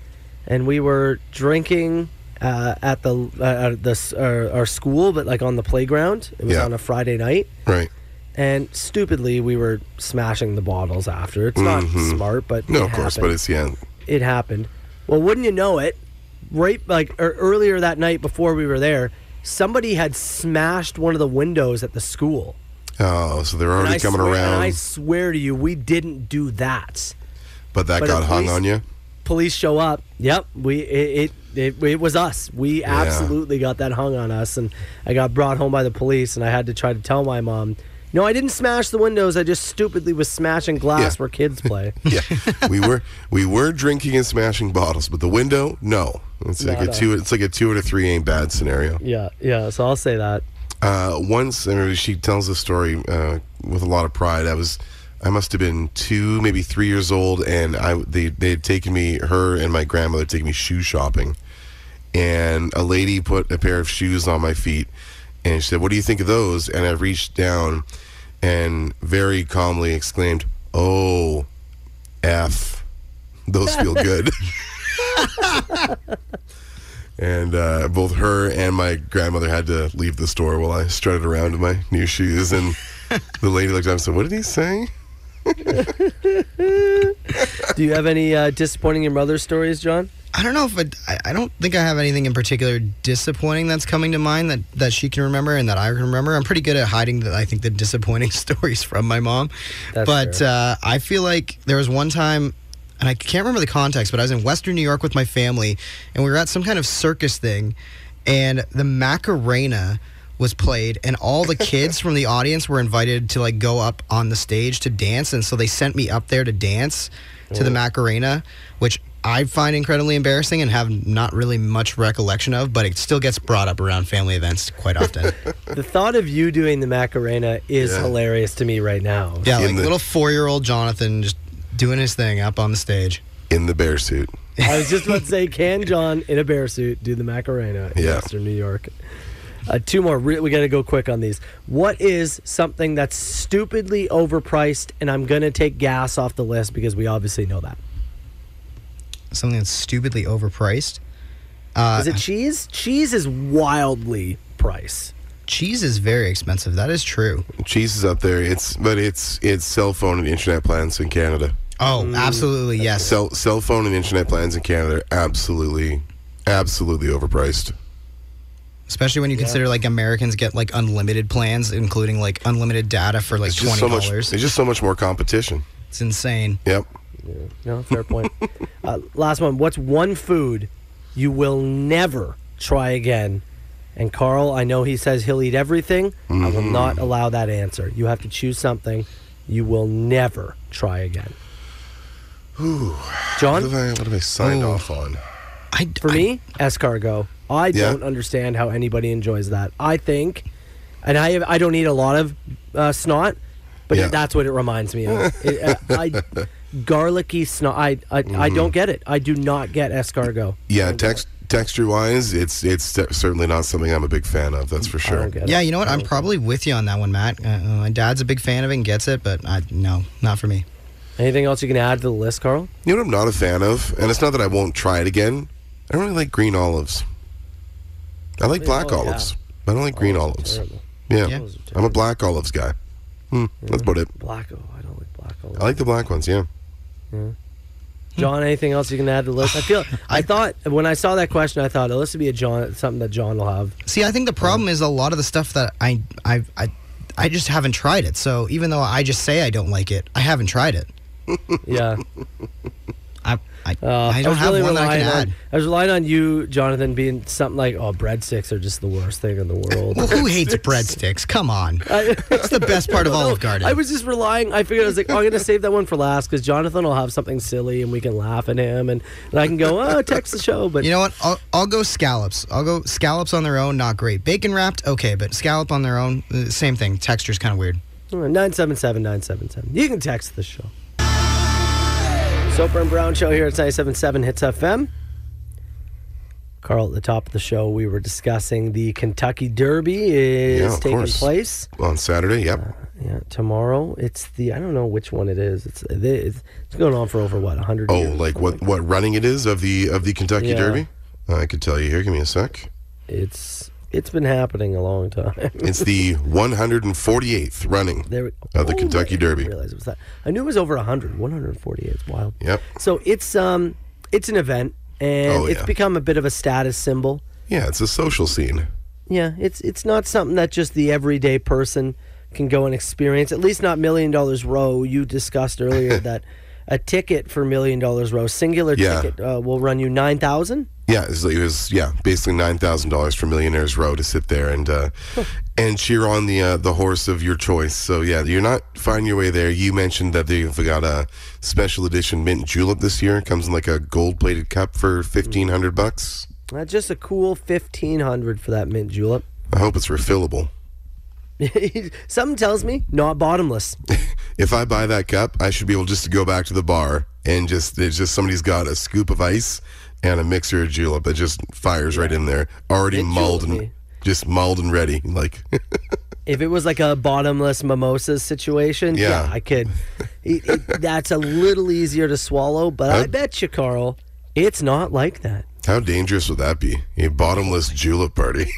and we were drinking uh, at the uh, the uh, our school, but like on the playground. It was yeah. on a Friday night. Right. And stupidly, we were smashing the bottles after. It's mm-hmm. not smart, but no, it of happened. course, but it's yeah, it happened. Well, wouldn't you know it? Right, like or earlier that night before we were there, somebody had smashed one of the windows at the school. Oh, so they're already coming swear, around. And I swear to you, we didn't do that. But that but got hung police, on you? Police show up. Yep, we it it, it, it was us. We yeah. absolutely got that hung on us, and I got brought home by the police, and I had to try to tell my mom, no, I didn't smash the windows. I just stupidly was smashing glass yeah. where kids play. yeah, we were we were drinking and smashing bottles, but the window, no. It's like, a two, it's like a two out of three ain't bad scenario. Yeah, yeah, so I'll say that. Uh, once, and she tells the story uh, with a lot of pride, I was, I must have been two, maybe three years old, and I they, they had taken me, her and my grandmother, taking me shoe shopping. And a lady put a pair of shoes on my feet, and she said, "What do you think of those?" And I reached down and very calmly exclaimed, "Oh, F, those feel good." And uh, both her and my grandmother had to leave the store while I strutted around in my new shoes. And the lady looked up and said, "What did he say?" Do you have any uh, disappointing your mother stories, John? I don't know if it, I, I don't think I have anything in particular disappointing that's coming to mind that, that she can remember and that I can remember. I'm pretty good at hiding the, I think the disappointing stories from my mom. That's but uh, I feel like there was one time, and I can't remember the context, but I was in Western New York with my family, and we were at some kind of circus thing, and the Macarena was played, and all the kids from the audience were invited to like go up on the stage to dance, and so they sent me up there to dance Ooh. to the Macarena, which I find incredibly embarrassing and have not really much recollection of, but it still gets brought up around family events quite often. The thought of you doing the Macarena is yeah. hilarious to me right now. Yeah, in like the- little four-year-old Jonathan just doing his thing up on the stage. In the bear suit. I was just about to say, can John, in a bear suit, do the Macarena in yeah. Western New York? Uh, two more. Re- we got to go quick on these. What is something that's stupidly overpriced? And I'm going to take gas off the list because we obviously know that. Something that's stupidly overpriced? Uh, is it cheese? Cheese is wildly priced. Cheese is very expensive. That is true. Cheese is up there. It's but it's it's cell phone and internet plans in Canada. Oh, mm, absolutely, yes. Cell cell phone and internet plans in Canada are absolutely, absolutely overpriced. Especially when you yeah. consider like Americans get like unlimited plans, including like unlimited data for like it's twenty dollars. So much, there's just so much more competition. It's insane. Yep. Yeah. No, fair point. Uh, last one. What's one food you will never try again? And Carl, I know he says he'll eat everything. Mm-hmm. I will not allow that answer. You have to choose something you will never try again. Ooh. John? What have I, what have I signed Ooh. off on? I, For I, me, escargot. I yeah. don't understand how anybody enjoys that. I think, and I have, I don't eat a lot of uh, snot, but yeah. that's what it reminds me of. it, uh, I, garlicky snot. I I, mm. I don't get it. I do not get escargot. Yeah, text. Texture-wise, it's it's certainly not something I'm a big fan of, that's for sure. Yeah, you know what? I'm probably with you on that one, Matt. Uh, my dad's a big fan of it and gets it, but I, no, not for me. Anything else you can add to the list, Carl? You know what I'm not a fan of? And it's not that I won't try it again. I don't really like green olives. I like black oh, olives. Yeah. I don't like green olives. olives. Yeah. yeah. I'm a black olives guy. Hmm, yeah. That's about it. Black, oh, I don't like black olives. I like the black ones, yeah. Yeah. John, anything else you can add to the list? I feel. I thought when I saw that question, I thought, "Oh, this would be a John, something that John will have." See, I think the problem is a lot of the stuff that I, I, I, I just haven't tried it. So even though I just say I don't like it, I haven't tried it. Yeah. I, I, uh, I don't I really have one that I can on, add. I was relying on you, Jonathan, being something like, "Oh, breadsticks are just the worst thing in the world." Well, who hates breadsticks? Come on, I, it's the best part of Olive Garden. I was just relying. I figured I was like, oh, "I'm going to save that one for last because Jonathan will have something silly and we can laugh at him, and, and I can go, oh, text the show." But you know what? I'll, I'll go scallops. I'll go scallops on their own. Not great. Bacon wrapped, okay, but scallop on their own, same thing. Texture's kind of weird. Nine seven seven nine seven seven. You can text the show. Soper and Brown Show here at ninety-seven point seven Hits F M. Carl, at the top of the show, we were discussing the Kentucky Derby is yeah, taking course. place. On Saturday, yep. Uh, yeah, tomorrow. It's the, I don't know which one it is. It's it's, it's going on for over, what, one hundred oh, years? Oh, like what, like what running it is of the of the Kentucky yeah. Derby? I could tell you here. Give me a sec. It's It's been happening a long time. It's the one hundred forty-eighth running there we, of the oh, Kentucky I Derby. Realize it was that. I knew it was over one hundred. one hundred forty-eight. It's wild. Yep. So it's um it's an event, and oh, it's yeah. become a bit of a status symbol. Yeah, it's a social scene. Yeah, it's it's not something that just the everyday person can go and experience. At least not Million Dollars Row. You discussed earlier that a ticket for Million Dollars Row, singular yeah. ticket, uh, will run you nine thousand dollars. Yeah, it was, it was yeah, basically nine thousand dollars for Millionaires Row to sit there and uh, huh. and cheer on the uh, the horse of your choice. So yeah, you're not finding your way there. You mentioned that they've got a special edition mint julep this year. It comes in like a gold plated cup for fifteen hundred bucks. That's just a cool fifteen hundred for that mint julep. I hope it's refillable. Something tells me not bottomless. If I buy that cup, I should be able just to go back to the bar and just it's just somebody's got a scoop of ice and a mixer of julep that just fires yeah. right in there, already it mulled and just mulled and ready. Like, if it was like a bottomless mimosas situation, yeah, yeah I could. It, it, that's a little easier to swallow, but I'd, I bet you, Carl, it's not like that. How dangerous would that be? A bottomless julep party.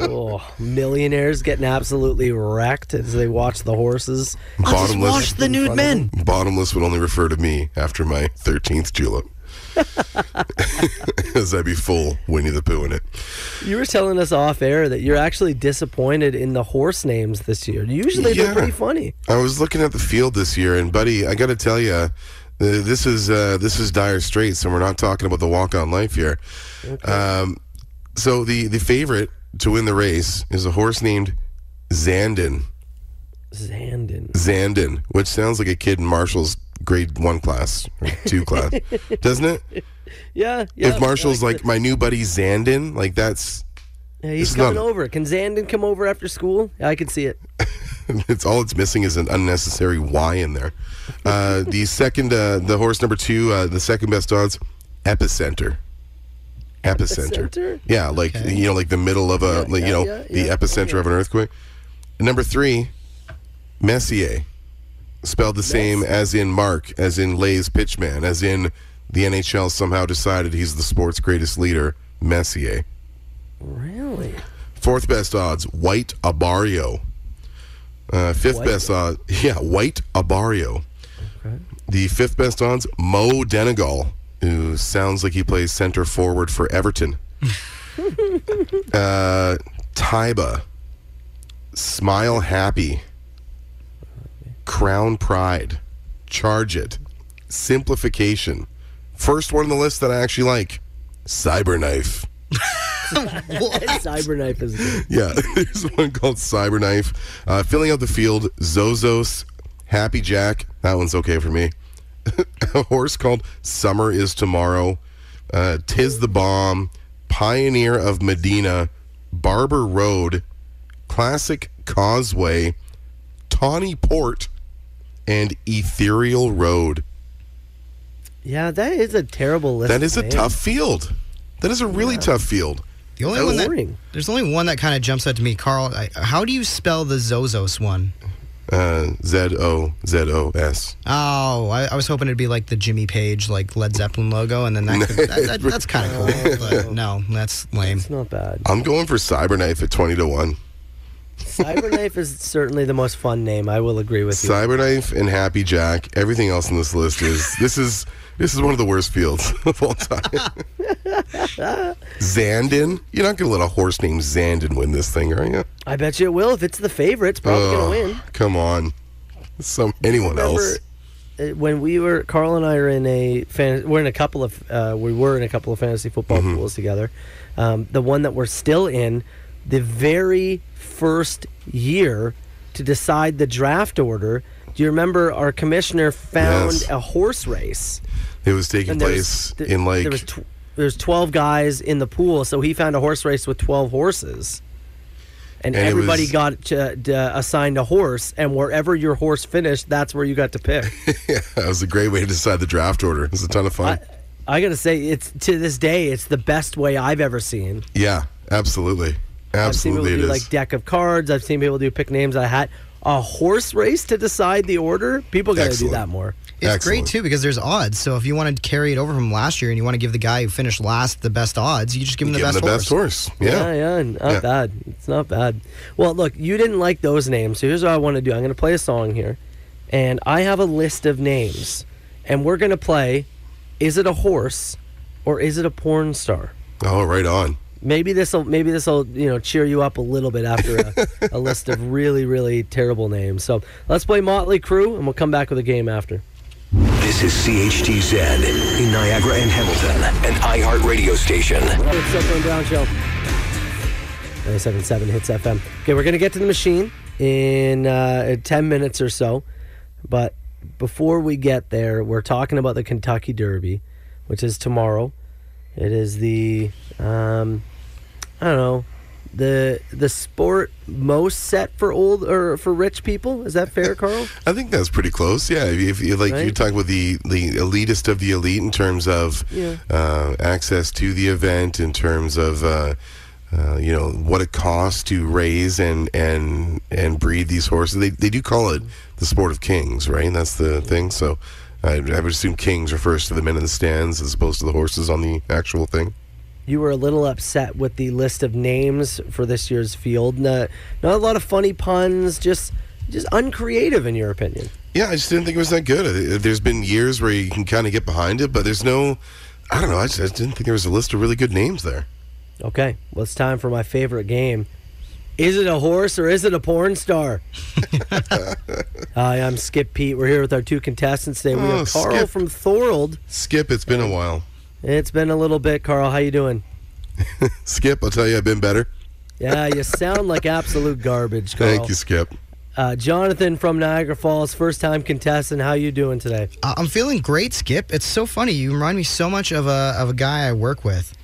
Oh, millionaires getting absolutely wrecked as they watch the horses. I'll bottomless, just watch the nude men. Bottomless would only refer to me after my thirteenth julep. Because I'd be full Winnie the Pooh in it. You were telling us off air that you're actually disappointed in the horse names this year. Usually yeah. they're pretty funny. I was looking at the field this year, and buddy, I got to tell you, this is uh, this is dire straits, and we're not talking about the walk on life here. Okay. Um, so the the favorite to win the race is a horse named Zandon. Zandon. Zandon, which sounds like a kid in Marshall's grade one class or two class, doesn't it? Yeah, yeah. If Marshall's like, like the, my new buddy Zandon, like that's yeah, he's coming not, over. Can Zandon come over after school? Yeah, I can see it. It's all it's missing is an unnecessary Y in there. Uh, the second, uh, the horse number two, uh, the second best odds, Epicenter. Epicenter. Epicenter? Yeah, like, okay. you know, like the middle of a, yeah, like, you yeah, know, yeah, the yeah. epicenter yeah. of an earthquake. Number three, Messier, spelled the nice. same as in Mark, as in Lay's pitchman, as in the N H L somehow decided he's the sport's greatest leader, Messier. Really? Fourth best odds, White Abarrio. Uh, fifth White. best odds, yeah, White Abarrio. Okay. The fifth best odds, Mo Donegal, who sounds like he plays center forward for Everton. uh, Taiba, Smile Happy, Crown Pride, Charge It, Simplification. First one on the list that I actually like, Cyberknife. What? Cyberknife is good. Yeah, there's one called Cyberknife. Uh, filling out the field, Zozos, Happy Jack. That one's okay for me. A horse called Summer Is Tomorrow, uh, Tis the Bomb, Pioneer of Medina, Barber Road, Classic Causeway, Tawny Port, and Ethereal Road. Yeah, that is a terrible list. That is a man. tough field. That is a really yeah. tough field. The only one that, there's only one that kind of jumps out to me, Carl. I, how do you spell the Zozos one? Uh, Z O Z O S. Oh, I, I was hoping it'd be like the Jimmy Page, like Led Zeppelin logo, and then that could, that, that, that's kind of cool. But no, that's lame. It's not bad. I'm going for Cyberknife at twenty to one. Cyberknife is certainly the most fun name. I will agree with you. Cyberknife and Happy Jack. Everything else on this list is this is this is one of the worst fields of all time. Zandon. You're not going to let a horse named Zandon win this thing, are you? I bet you it will. If it's the favorite, it's probably oh, going to win. Come on, some anyone else. When we were Carl and I are in a fan, we're in a couple of uh, we were in a couple of fantasy football mm-hmm. pools together. Um, the one that we're still in, the very first year to decide the draft order. Do you remember our commissioner found yes. a horse race? It was taking place th- in like... There was, tw- there was twelve guys in the pool, so he found a horse race with twelve horses. And, and everybody was, got to, to assigned a horse, and wherever your horse finished, that's where you got to pick. Yeah, that was a great way to decide the draft order. It was a ton of fun. I, I got to say, it's to this day, it's the best way I've ever seen. Yeah, absolutely. Absolutely, I've seen people do like deck of cards. I've seen people do pick names out of hat. A horse race to decide the order. People got to do that more. It's Excellent. great too because there's odds. So if you want to carry it over from last year and you want to give the guy who finished last the best odds, you just give him the, give best, him the horse. best horse. Yeah, yeah, yeah not yeah. bad. It's not bad. Well, look, you didn't like those names. So here's what I want to do. I'm going to play a song here, and I have a list of names, and we're going to play. Is it a horse, or is it a porn star? Oh, right on. Maybe this'll maybe this'll you know cheer you up a little bit after a, a list of really really terrible names. So let's play Motley Crue, and we'll come back with a game after. This is C H T Z in Niagara and Hamilton, an iHeart radio station. It's Silver and Brown Show. ninety-seven point seven Hits F M. Okay, we're gonna get to the machine in uh, ten minutes or so, but before we get there, we're talking about the Kentucky Derby, which is tomorrow. It is the um. I don't know, the the sport most set for old or for rich people. Is that fair, Carl? I think that's pretty close. Yeah, if you like, right? you talk about the, the elitist of the elite in terms of yeah. uh, access to the event, in terms of uh, uh, you know what it costs to raise and and and breed these horses. They they do call it the sport of kings, right? That's the yeah. thing. So I, I would assume kings refers to the men in the stands as opposed to the horses on the actual thing. You were a little upset with the list of names for this year's field. Not, not a lot of funny puns, just just uncreative in your opinion. Yeah, I just didn't think it was that good. There's been years where you can kind of get behind it, but there's no, I don't know, I just, I just didn't think there was a list of really good names there. Okay, well, it's time for my favorite game. Is it a horse or is it a porn star? Hi, I'm Skip Pete. We're here with our two contestants today. We oh, have Carl Skip. from Thorold. Skip, it's been a while. It's been a little bit, Carl. How you doing? Skip, I'll tell you, I've been better. Yeah, you sound like absolute garbage, Carl. Thank you, Skip. Uh, Jonathan from Niagara Falls, first-time contestant. How you doing today? Uh, I'm feeling great, Skip. It's so funny. You remind me so much of a of a guy I work with.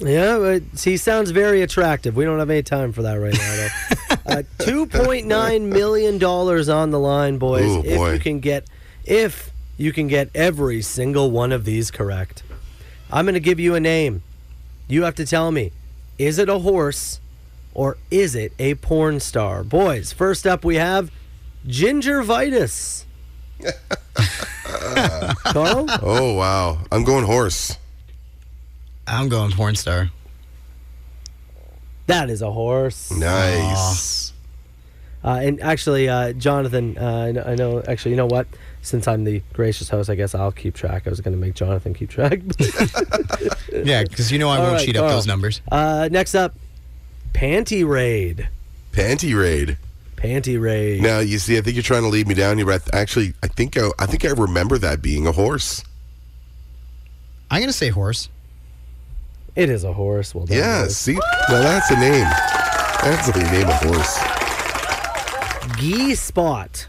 Yeah, he sounds very attractive. We don't have any time for that right now, though. uh, two point nine million dollars on the line, boys. Ooh, if boy. you can get, if you can get every single one of these correct. I'm going to give you a name. You have to tell me, is it a horse or is it a porn star? Boys, first up we have Gingervitis. Carl? Oh, wow. I'm going horse. I'm going porn star. That is a horse. Nice. Uh, and actually, uh, Jonathan, uh, I, know, I know, actually, you know what? Since I'm the gracious host, I guess I'll keep track. I was going to make Jonathan keep track. Yeah, because you know I all won't right, cheat up right. those numbers. Uh, next up, Panty Raid. Panty Raid. Panty Raid. Now, you see, I think you're trying to lead me down here, but actually, I think I, I think I remember that being a horse. I'm going to say horse. It is a horse. Well done. Yeah, guys. See? Well, that's a name. That's the name of horse. Gee Spot.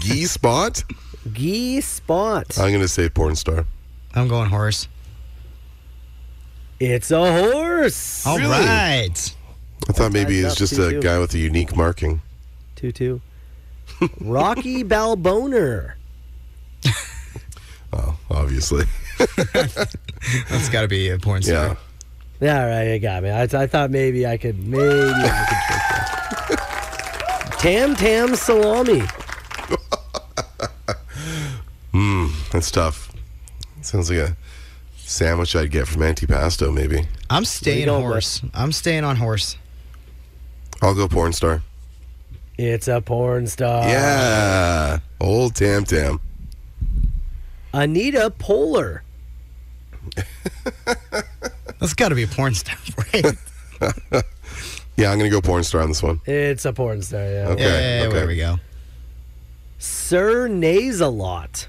Gee Spot? Gee Spot. I'm going to say porn star. I'm going horse. It's a horse. All really? Right. I thought maybe it was just two, a two. guy with a unique marking. two two Rocky Balboner. Oh, obviously. That's got to be a porn star. Yeah. Yeah, all right, you got me. I, I thought maybe I could, maybe I could trick that. Tam Tam Salami. Hmm, that's tough. Sounds like a sandwich I'd get from Antipasto, maybe. I'm staying on horse. With? I'm staying on horse. I'll go porn star. It's a porn star. Yeah, old Tam Tam. Anita Poehler. That's got to be a porn star, right? Yeah, I'm going to go porn star on this one. It's a porn star, yeah. Okay, yeah, yeah, yeah, okay. There we go. Sir Nasalot.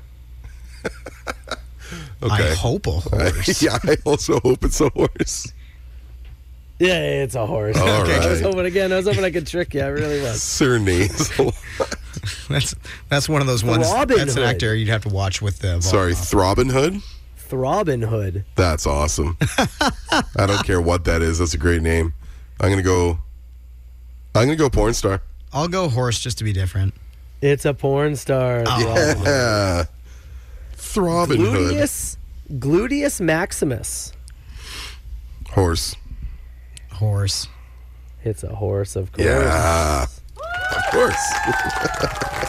Okay. I hope a horse. I, yeah, I also hope it's a horse. Yeah, it's a horse. All okay. Right. I was hoping again. I was hoping I could trick you. I really was. Sir Nasalot. That's that's one of those ones. Throbin that's Hood. An actor you'd have to watch with the. Sorry, Throbin Hood. Throbin Hood. That's awesome. I don't care what that is. That's a great name. I'm gonna go. I'm gonna go porn star. I'll go horse just to be different. It's a porn star. Oh. Yeah. Throbin Gluteus, Hood. Gluteus Maximus. Horse. Horse. It's a horse, of course. Yeah. Of course.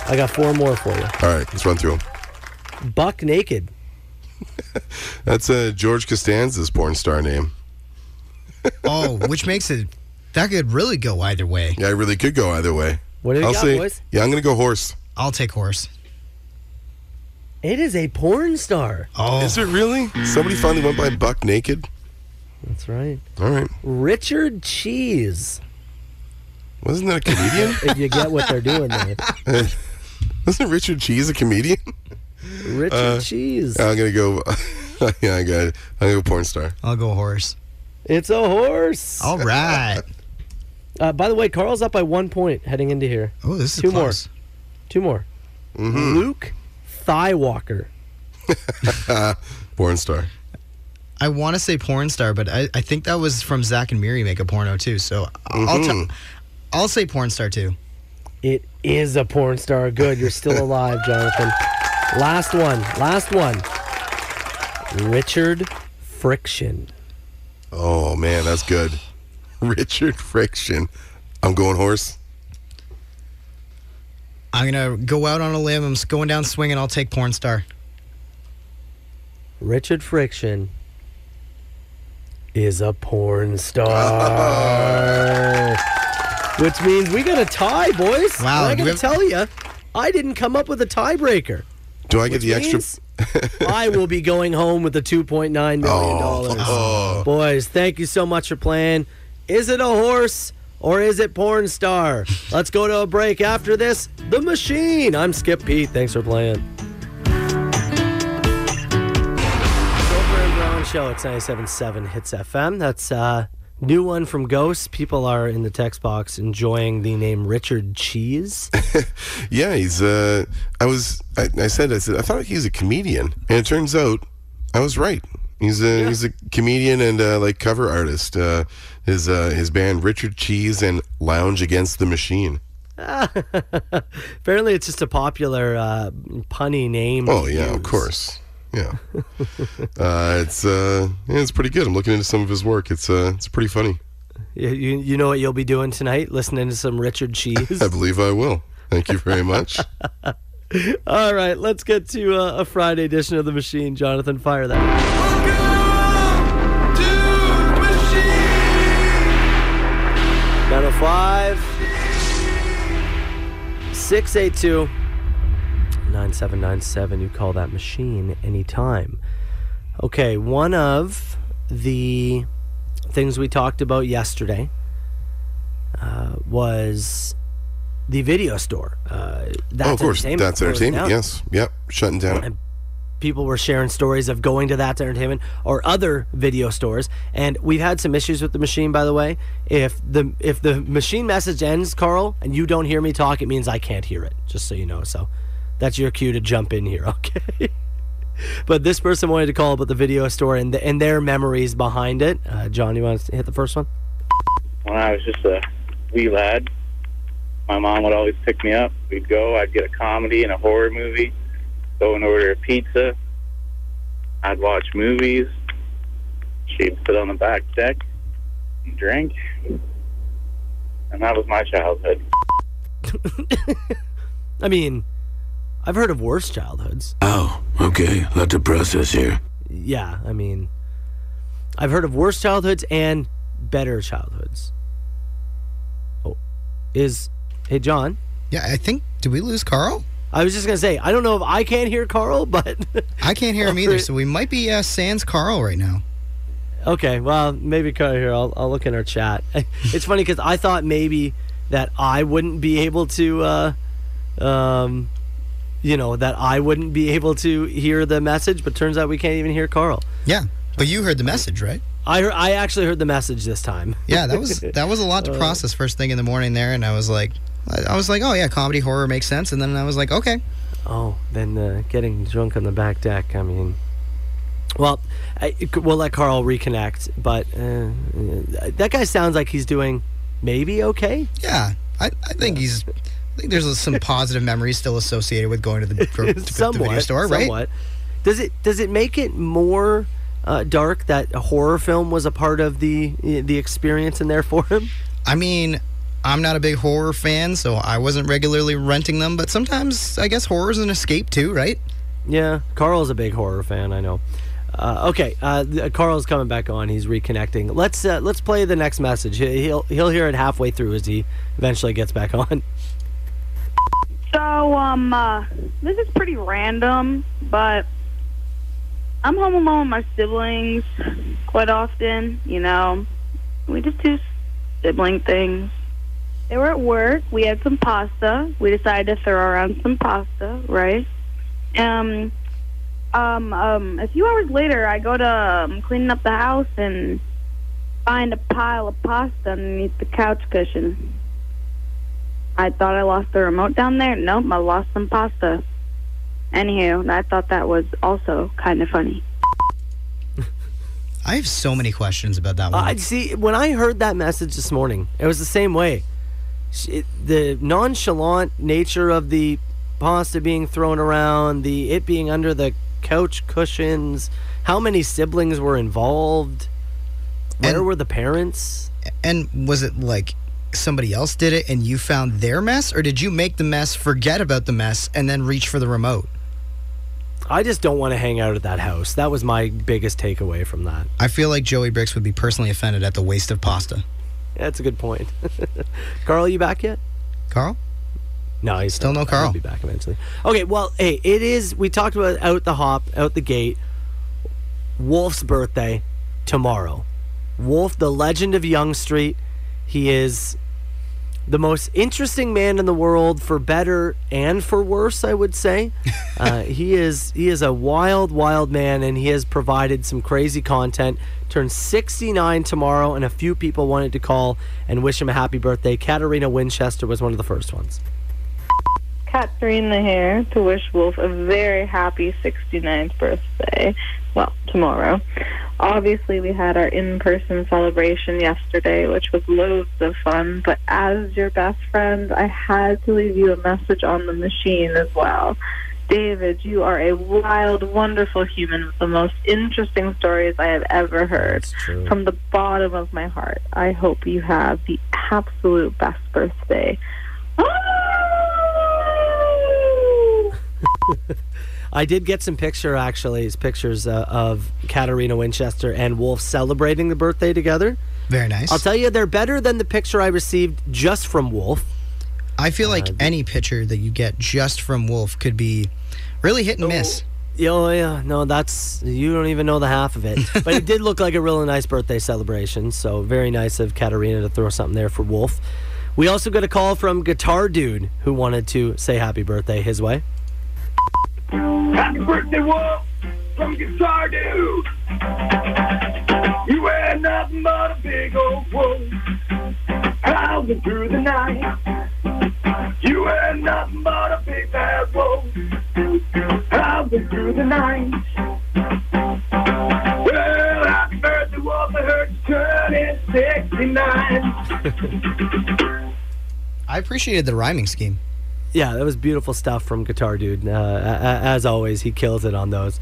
I got four more for you. All right, let's run through them. Buck Naked. That's uh, George Costanza's porn star name. Oh, which makes it... That could really go either way. Yeah, it really could go either way. What do you I'll got, say, boys? Yeah, I'm going to go horse. I'll take horse. It is a porn star. Oh. Is it really? Somebody finally went by Buck Naked? That's right. All right. Richard Cheese. Wasn't that a comedian? If you get what they're doing there. Uh, wasn't Richard Cheese a comedian? Richard uh, Cheese. I'm going to go... Yeah, I got it. I'm going to go porn star. I'll go horse. It's a horse. All right. Uh, by the way, Carl's up by one point heading into here. Oh, this Two is close. Two more. Two more. Mm-hmm. Luke Thighwalker. Porn star. I want to say porn star, but I, I think that was from Zach and Miri Make a Porno, too. So mm-hmm. I'll tell... I'll say porn star, too. It is a porn star. Good. You're still alive, Jonathan. Last one. Last one. Richard Friction. Oh, man. That's good. Richard Friction. I'm going horse. I'm going to go out on a limb. I'm going down swinging. I'll take porn star. Richard Friction is a porn star. Which means we got a tie, boys. Wow. And I got to tell you, I didn't come up with a tiebreaker. Do I get the extra? I will be going home with the two point nine million dollars. Oh, oh. Boys, thank you so much for playing. Is it a horse or is it porn star? Let's go to a break after this. The Machine. I'm Skip Pete. Thanks for playing. Silver and Brown Show. It's ninety-seven point seven Hits F M. That's... uh. New one from Ghost. People are in the text box enjoying the name Richard Cheese. Yeah, he's. Uh, I was. I, I said. I said. I thought he's a comedian, and it turns out I was right. He's a yeah. he's a comedian and uh, like cover artist. Uh, his uh, his band Richard Cheese and Lounge Against the Machine. Apparently, it's just a popular uh, punny name. Oh yeah, use. Of course. Yeah. uh, it's uh, yeah, it's pretty good. I'm looking into some of his work. It's uh, it's pretty funny. You, you you know what you'll be doing tonight? Listening to some Richard Cheese. I believe I will. Thank you very much. All right, let's get to uh, a Friday edition of The Machine. Jonathan, fire that. nine oh five, six eight two, nine seven nine seven. You call that machine anytime. Okay, one of the things we talked about yesterday uh, was the video store. Uh, that's oh, of course, entertainment. That's entertainment, yes. Yep, shutting down. And people were sharing stories of going to That's Entertainment or other video stores, and we've had some issues with the machine, by the way. If the if the machine message ends, Carl, and you don't hear me talk, it means I can't hear it, just so you know. So that's your cue to jump in here, okay? But this person wanted to call about the video store and the, and their memories behind it. Uh, John, you want to hit the first one? When I was just a wee lad, my mom would always pick me up. We'd go. I'd get a comedy and a horror movie. Go and order a pizza. I'd watch movies. She'd sit on the back deck and drink. And that was my childhood. I mean, I've heard of worse childhoods. Oh, okay. Let the process here. Yeah, I mean, I've heard of worse childhoods and better childhoods. Oh, is... Hey, John? Yeah, I think... Did we lose Carl? I was just going to say, I don't know if I can't hear Carl, but... I can't hear him either, so we might be uh, sans Carl right now. Okay, well, maybe Carl here. I'll, I'll look in our chat. It's funny because I thought maybe that I wouldn't be able to, uh, um, you know, that I wouldn't be able to hear the message, but turns out we can't even hear Carl. Yeah, but you heard the message, right? I heard, I actually heard the message this time. Yeah, that was that was a lot to process first thing in the morning there, and I was like... I was like, oh, yeah, comedy, horror makes sense. And then I was like, okay. Oh, then uh, getting drunk on the back deck, I mean. Well, I, we'll let Carl reconnect. But uh, that guy sounds like he's doing maybe okay. Yeah, I, I think yeah. he's... I think there's some positive memories still associated with going to the, to somewhat, the video store, right? Somewhat. Does it, does it make it more... Uh, dark that a horror film was a part of the the experience in there for him? I mean, I'm not a big horror fan, so I wasn't regularly renting them, but sometimes I guess horror's an escape too, right? Yeah, Carl's a big horror fan, I know. Uh, okay, uh, Carl's coming back on. He's reconnecting. Let's uh, let's play the next message. He'll he'll hear it halfway through as he eventually gets back on. So um, uh, this is pretty random, but. I'm home alone with my siblings quite often, you know. We just do sibling things. They were at work. We had some pasta. We decided to throw around some pasta, right? Um, um, um, a few hours later, I go to um, cleaning up the house and find a pile of pasta underneath the couch cushion. I thought I lost the remote down there. Nope, I lost some pasta. Anywho, I thought that was also kind of funny. I have so many questions about that one. I uh, see, when I heard that message this morning, it was the same way. It, the nonchalant nature of the pasta being thrown around, the it being under the couch cushions, how many siblings were involved, where and, were the parents? And was it like... somebody else did it and you found their mess, or did you make the mess, forget about the mess, and then reach for the remote? I just don't want to hang out at that house. That was my biggest takeaway from that. I feel like Joey Bricks would be personally offended at the waste of pasta. That's a good point. Carl, you back yet? Carl? No, he's still not, no Carl. He'll be back eventually. Okay, well, hey, it is, we talked about out the hop, out the gate, Wolf's birthday tomorrow. Wolf, the legend of Yonge Street. He is the most interesting man in the world, for better and for worse, I would say. uh, he is he is a wild, wild man, and he has provided some crazy content. Turns sixty-nine tomorrow, and a few people wanted to call and wish him a happy birthday. Katarina Winchester was one of the first ones. Katarina here to wish Wolf a very happy sixty-ninth birthday. Well, tomorrow. Obviously, we had our in-person celebration yesterday, which was loads of fun, but as your best friend, I had to leave you a message on the machine as well. David, you are a wild, wonderful human with the most interesting stories I have ever heard. From the bottom of my heart, I hope you have the absolute best birthday. Oh! I did get some picture, actually, pictures uh, of Katarina Winchester and Wolf celebrating the birthday together. Very nice. I'll tell you, they're better than the picture I received just from Wolf. I feel like uh, any picture that you get just from Wolf could be really hit and oh, miss. Oh, yeah. No, that's... You don't even know the half of it. But it did look like a really nice birthday celebration, so very nice of Katarina to throw something there for Wolf. We also got a call from Guitar Dude, who wanted to say happy birthday his way. Happy birthday, Wolf, from Guitar Dude. You ain't nothing but a big old wolf, howling through the night. You ain't nothing but a big bad wolf, howling through the night. Well, happy birthday, Wolf, I heard you turning sixty-nine. I appreciated the rhyming scheme. Yeah, that was beautiful stuff from Guitar Dude. Uh, as always, he kills it on those.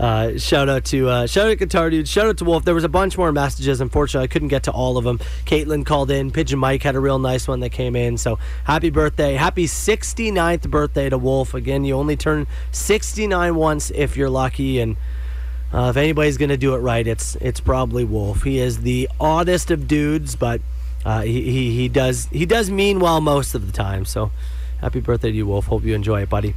Uh, shout out to uh, shout out to Guitar Dude. Shout out to Wolf. There was a bunch more messages. Unfortunately, I couldn't get to all of them. Caitlin called in. Pigeon Mike had a real nice one that came in. So happy birthday. Happy sixty-ninth birthday to Wolf. Again, you only turn sixty-nine once if you're lucky. And uh, if anybody's going to do it right, it's it's probably Wolf. He is the oddest of dudes, but uh, he, he, he, does, he does mean well most of the time. So happy birthday to you, Wolf. Hope you enjoy it, buddy.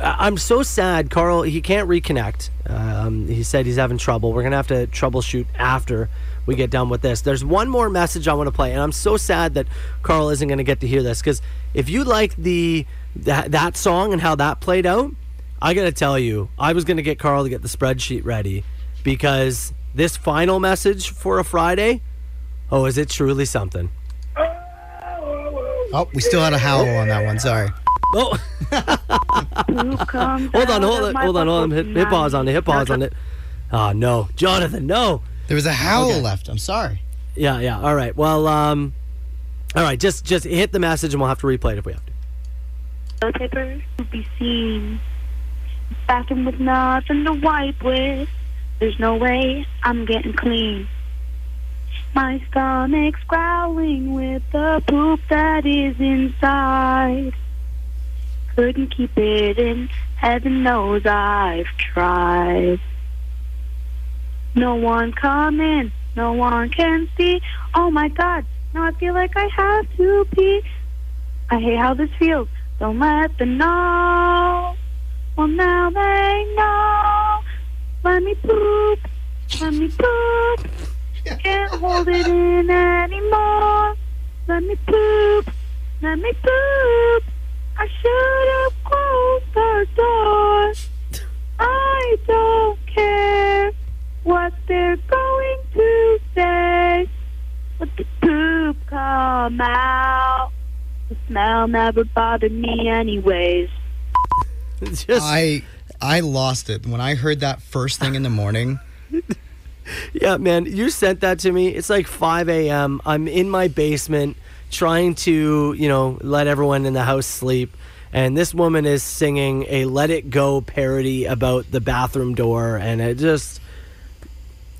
I'm so sad, Carl. He can't reconnect. Um, he said he's having trouble. We're going to have to troubleshoot after we get done with this. There's one more message I want to play, and I'm so sad that Carl isn't going to get to hear this, because if you like the th- that song and how that played out, I got to tell you, I was going to get Carl to get the spreadsheet ready, because this final message for a Friday, oh, is it truly something? Oh, we still had a howl on that one. Sorry. Oh. hold on, hold on, hold on, hold on. Hit, hit pause on it, hit pause on it. Oh, no. Jonathan, no. There was a howl okay. left. I'm sorry. Yeah, yeah. All right. Well, um, all right. Just just hit the message and we'll have to replay it if we have to. No paper to be seen. Bathroom with nothing to wipe with. There's no way I'm getting clean. My stomach's growling with the poop that is inside. Couldn't keep it in, heaven knows I've tried. No one come in, no one can see. Oh my God, now I feel like I have to pee. I hate how this feels, don't let them know. Well now they know. Let me poop, let me poop. Can't hold it in anymore. Let me poop, let me poop. I should have closed the door. I don't care what they're going to say. Let the poop come out. The smell never bothered me anyways. Just... I I lost it. When I heard that first thing in the morning... Yeah, man, you sent that to me. It's like five a.m. I'm in my basement trying to, you know, let everyone in the house sleep. And this woman is singing a Let It Go parody about the bathroom door. And it just,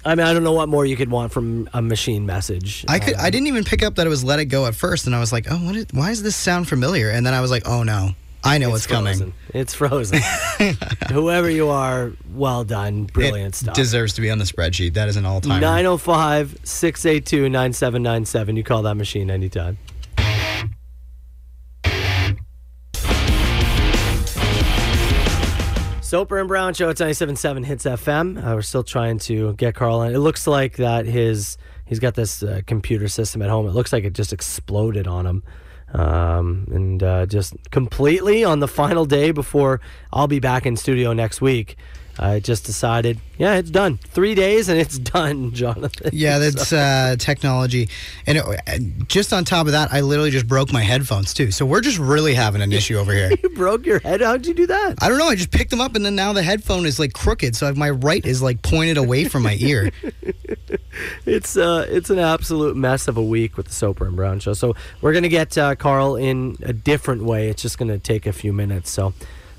I mean, I don't know what more you could want from a machine message. I could. Um, I didn't even pick up that it was Let It Go at first. And I was like, oh, what is, why does this sound familiar? And then I was like, oh, no. I know it's what's frozen. coming. It's frozen. Whoever you are, well done. Brilliant it stuff. Deserves to be on the spreadsheet. That is an all-timer. nine oh five, six eight two, nine seven nine seven. You call that machine anytime. Soper and Brown Show. It's ninety-seven point seven Hits F M. Uh, we're still trying to get Carl on. It looks like that his he's got this uh, computer system at home. It looks like it just exploded on him. Um, and uh, just completely on the final day before I'll be back in studio next week, I just decided, yeah, it's done. Three days and it's done, Jonathan. Yeah, that's so. uh, technology. And it, just on top of that, I literally just broke my headphones too. So we're just really having an issue over here. You broke your head? How'd you do that? I don't know. I just picked them up and then now the headphone is like crooked. So my right is like pointed away from my ear. It's uh, it's an absolute mess of a week with the Soper and Brown Show. So we're going to get uh, Carl in a different way. It's just going to take a few minutes. So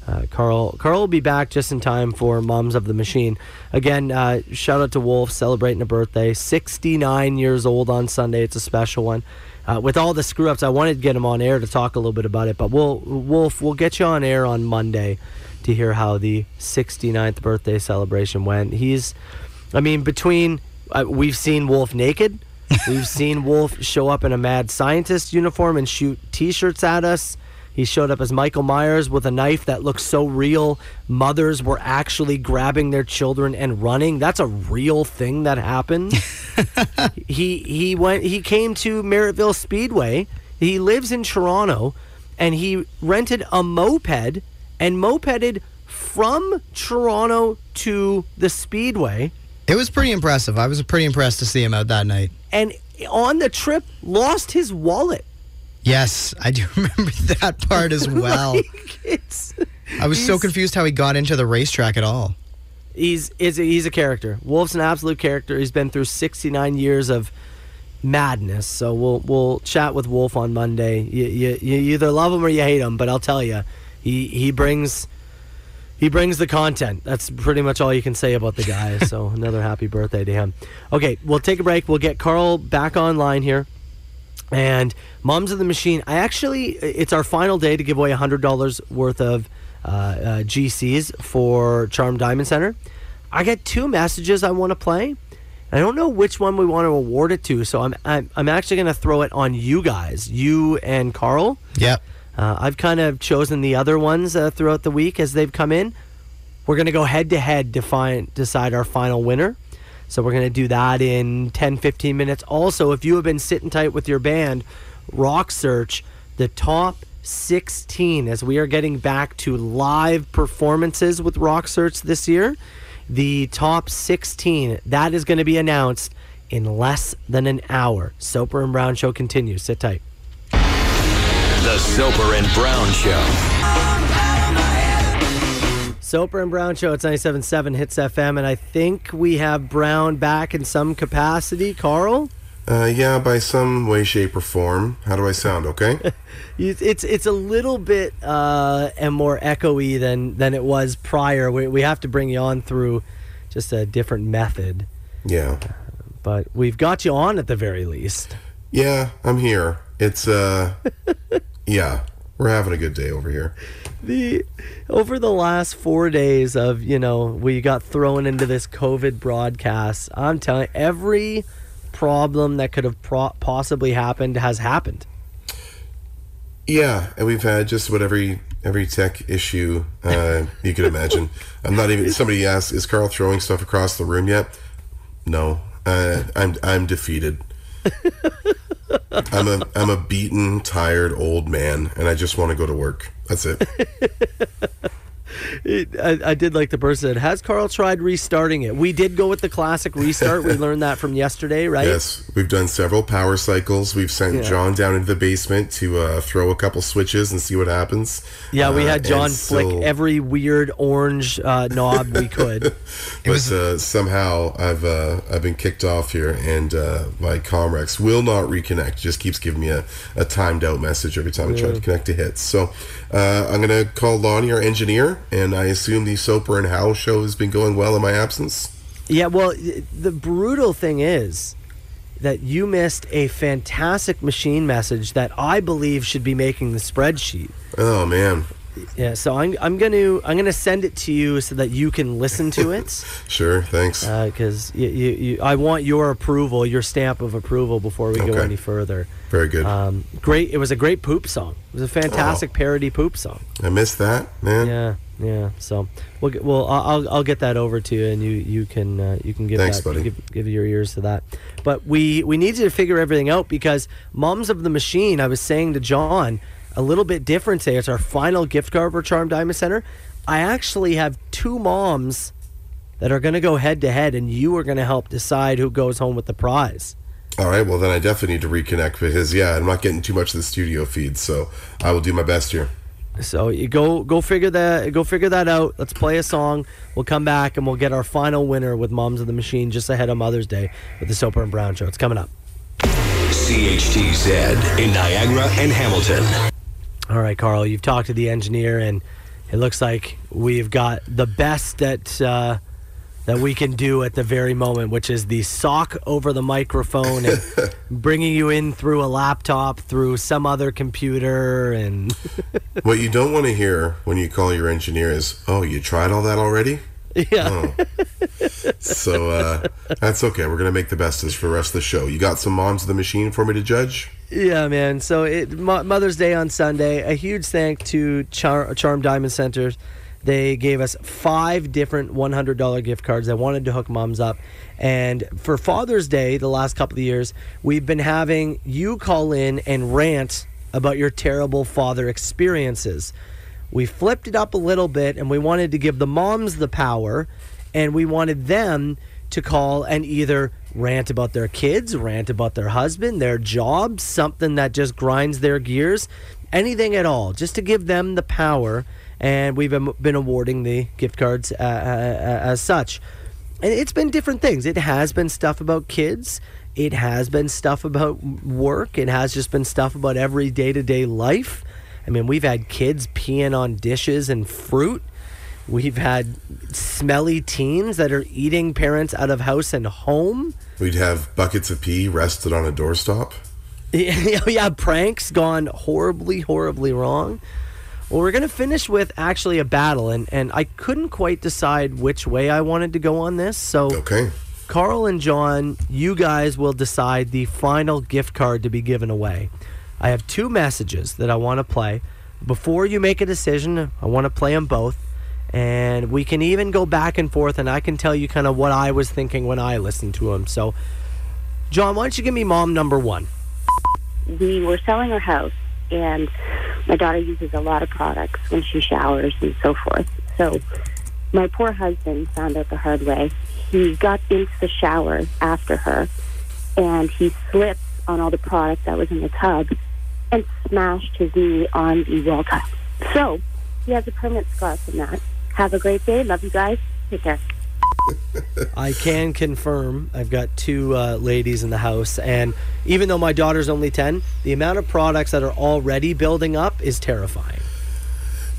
Uh, Carl Carl will be back just in time for Moms of the Machine. Again, uh, shout out to Wolf celebrating a birthday. sixty-nine years old on Sunday. It's a special one. Uh, with all the screw-ups, I wanted to get him on air to talk a little bit about it, but we'll, Wolf, we'll get you on air on Monday to hear how the sixty-ninth birthday celebration went. He's, I mean, between, uh, we've seen Wolf naked, we've seen Wolf show up in a mad scientist uniform and shoot T-shirts at us. He showed up as Michael Myers with a knife that looked so real. Mothers were actually grabbing their children and running. That's a real thing that happened. he he went. He came to Merrittville Speedway. He lives in Toronto, and he rented a moped and mopeded from Toronto to the Speedway. It was pretty impressive. I was pretty impressed to see him out that night. And on the trip, lost his wallet. Yes, I do remember that part as well. like it's, I was so confused how he got into the racetrack at all. He's is he's a character. Wolf's an absolute character. He's been through sixty-nine years of madness. So we'll we'll chat with Wolf on Monday. You you, you either love him or you hate him, but I'll tell you, he he brings he brings the content. That's pretty much all you can say about the guy. So another happy birthday to him. Okay, we'll take a break. We'll get Carl back online here. And Moms of the Machine, I actually, it's our final day to give away one hundred dollars worth of uh, uh, G Cs for Charm Diamond Center. I got two messages I want to play. I don't know which one we want to award it to, so I'm I'm, I'm actually going to throw it on you guys, you and Carl. Yep. Uh, I've kind of chosen the other ones uh, throughout the week as they've come in. We're going to go head-to-head to find decide our final winner. So we're going to do that in ten, fifteen minutes. Also, if you have been sitting tight with your band, Rock Search, the top sixteen, as we are getting back to live performances with Rock Search this year, the top sixteen, that is going to be announced in less than an hour. Soper and Brown Show continues. Sit tight. The Soper and Brown Show. Soper and Brown Show, it's ninety-seven point seven Hits F M, and I think we have Brown back in some capacity. Carl? Uh, yeah, by some way, shape, or form. How do I sound, okay? it's it's a little bit uh, and more echoey than, than it was prior. We, we have to bring you on through just a different method. Yeah. Uh, but we've got you on at the very least. Yeah, I'm here. It's, uh, yeah. We're having a good day over here. The over the last four days of, you know, we got thrown into this COVID broadcast, I'm telling you, every problem that could have pro- possibly happened has happened. Yeah, and we've had just what every, every tech issue uh, you could imagine. I'm not even, somebody asked, is Carl throwing stuff across the room yet? No, uh, I'm I'm defeated. I'm a I'm a beaten, tired old man, and I just want to go to work. That's it. I, I did like the person that has Carl tried restarting it. We did go with the classic restart. We learned that from yesterday, right? Yes, we've done several power cycles. We've sent yeah. John down into the basement to uh, throw a couple switches and see what happens. Yeah, we had John uh, flick still... every weird orange uh, knob we could. It but was... uh, somehow I've uh, I've been kicked off here, and uh, my Comrex will not reconnect. Just keeps giving me a, a timed out message every time I yeah. try to connect to hits. So uh, I'm gonna call Lonnie, our engineer. And I assume the Soper and Howell show has been going well in my absence? Yeah, well, the brutal thing is that you missed a fantastic machine message that I believe should be making the spreadsheet. Oh, man. Yeah, so I'm, I'm going to I'm gonna send it to you so that you can listen to it. Sure, thanks. Because uh, you, you, you, I want your approval, your stamp of approval before we okay. go any further. Very good. Um, great. It was a great poop song. It was a fantastic oh. parody poop song. I missed that, man. Yeah. Yeah, so we'll, get, well, I'll I'll get that over to you, and you you can uh, you can give Thanks, that buddy. Give, give your ears to that. But we we need you to figure everything out because Moms of the Machine. I was saying to John a little bit different today. It's our final gift card for Charm Diamond Center. I actually have two moms that are going to go head to head, and you are going to help decide who goes home with the prize. All right, well then I definitely need to reconnect because yeah, I'm not getting too much of the studio feed, so I will do my best here. So you go go figure that go figure that out. Let's play a song. We'll come back and we'll get our final winner with Moms of the Machine just ahead of Mother's Day with the Soper and Brown Show. It's coming up. C H T Z in Niagara and Hamilton. All right, Carl, you've talked to the engineer and it looks like we've got the best that uh, that we can do at the very moment, which is the sock over the microphone and bringing you in through a laptop, through some other computer. And what you don't want to hear when you call your engineer is, oh, you tried all that already? Yeah. Oh. So uh, that's okay. We're going to make the best of this for the rest of the show. You got some Moms of the Machine for me to judge? Yeah, man. So it, Mo- Mother's Day on Sunday. A huge thank to Char- Charm Diamond Center. They gave us five different one hundred dollars gift cards. I wanted to hook moms up. And for Father's Day, the last couple of years, we've been having you call in and rant about your terrible father experiences. We flipped it up a little bit, and we wanted to give the moms the power, and we wanted them to call and either rant about their kids, rant about their husband, their job, something that just grinds their gears, anything at all, just to give them the power. And we've been awarding the gift cards uh, as such. And it's been different things. It has been stuff about kids. It has been stuff about work. It has just been stuff about every day-to-day life. I mean, we've had kids peeing on dishes and fruit. We've had smelly teens that are eating parents out of house and home. We'd have buckets of pee rested on a doorstop. Yeah, pranks gone horribly, horribly wrong. Well, we're going to finish with actually a battle, and, and I couldn't quite decide which way I wanted to go on this. So, okay. Carl and John, you guys will decide the final gift card to be given away. I have two messages that I want to play. Before you make a decision, I want to play them both, and we can even go back and forth, and I can tell you kind of what I was thinking when I listened to them. So, John, why don't you give me mom number one? We were selling our house, and my daughter uses a lot of products when she showers and so forth. So my poor husband found out the hard way. He got into the shower after her, and he slipped on all the product that was in the tub and smashed his knee on the wall tile. So he has a permanent scar from that. Have a great day. Love you guys. Take care. I can confirm I've got two uh, ladies in the house, and even though my daughter's only ten, the amount of products that are already building up is terrifying.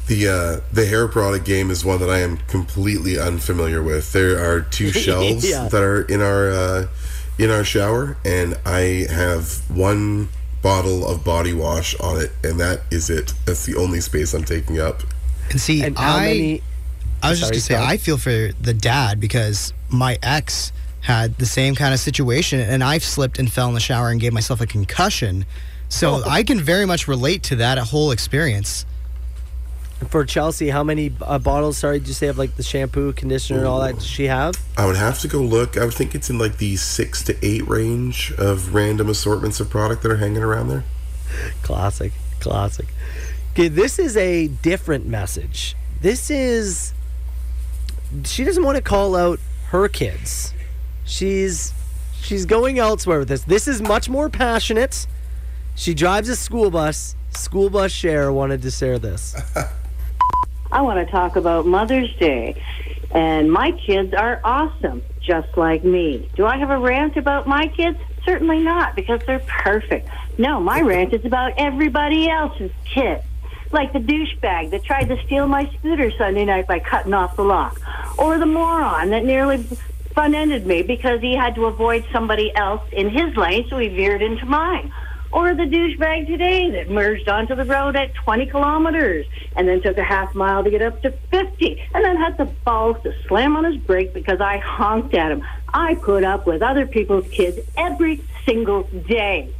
The uh, the hair product game is one that I am completely unfamiliar with. There are two shelves yeah. that are in our uh, in our shower, and I have one bottle of body wash on it, and that is it. That's the only space I'm taking up. And see, and how I... many- I was Sorry, just going to say, I feel for the dad because my ex had the same kind of situation, and I've slipped and fell in the shower and gave myself a concussion. So oh. I can very much relate to that whole experience. For Chelsea, how many uh, bottles, sorry, did you say of like the shampoo, conditioner, and all that does she have? I would have to go look. I would think it's in like the six to eight range of random assortments of product that are hanging around there. Classic, classic. Okay, this is a different message. This is... She doesn't want to call out her kids. She's she's going elsewhere with this. This is much more passionate. She drives a school bus. School bus Cher wanted to share this. I want to talk about Mother's Day. And my kids are awesome, just like me. Do I have a rant about my kids? Certainly not, because they're perfect. No, my rant is about everybody else's kids. Like the douchebag that tried to steal my scooter Sunday night by cutting off the lock. Or the moron that nearly front-ended me because he had to avoid somebody else in his lane, so he veered into mine. Or the douchebag today that merged onto the road at twenty kilometers and then took a half mile to get up to fifty and then had the balls to slam on his brake because I honked at him. I put up with other people's kids every single day.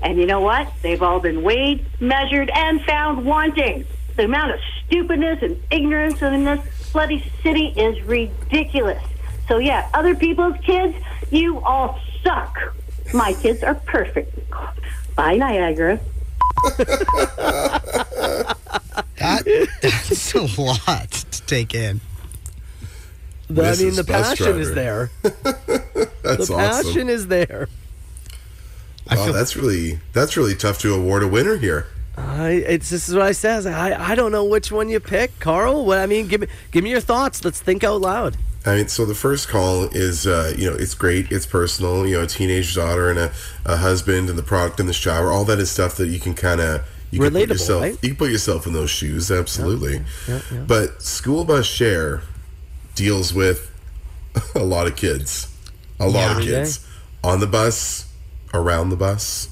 And you know what? They've all been weighed, measured, and found wanting. The amount of stupidness and ignorance in this bloody city is ridiculous. So yeah, other people's kids, you all suck. My kids are perfect. Bye, Niagara. that, that's a lot to take in. The, I mean, the passion is there. That's awesome. The passion is there. Oh, that's really that's really tough to award a winner here. Uh, it's this is what I says. I I don't know which one you pick, Carl. What I mean, give me give me your thoughts. Let's think out loud. I mean, so the first call is uh, you know it's great, it's personal. You know, a teenage daughter and a, a husband and the product in the shower. All that is stuff that you can kind of You can relatable, put yourself, right? You can put yourself in those shoes, absolutely. Yeah, yeah. But School Bus Share deals with a lot of kids. A lot yeah, of kids. Day. On the bus, around the bus.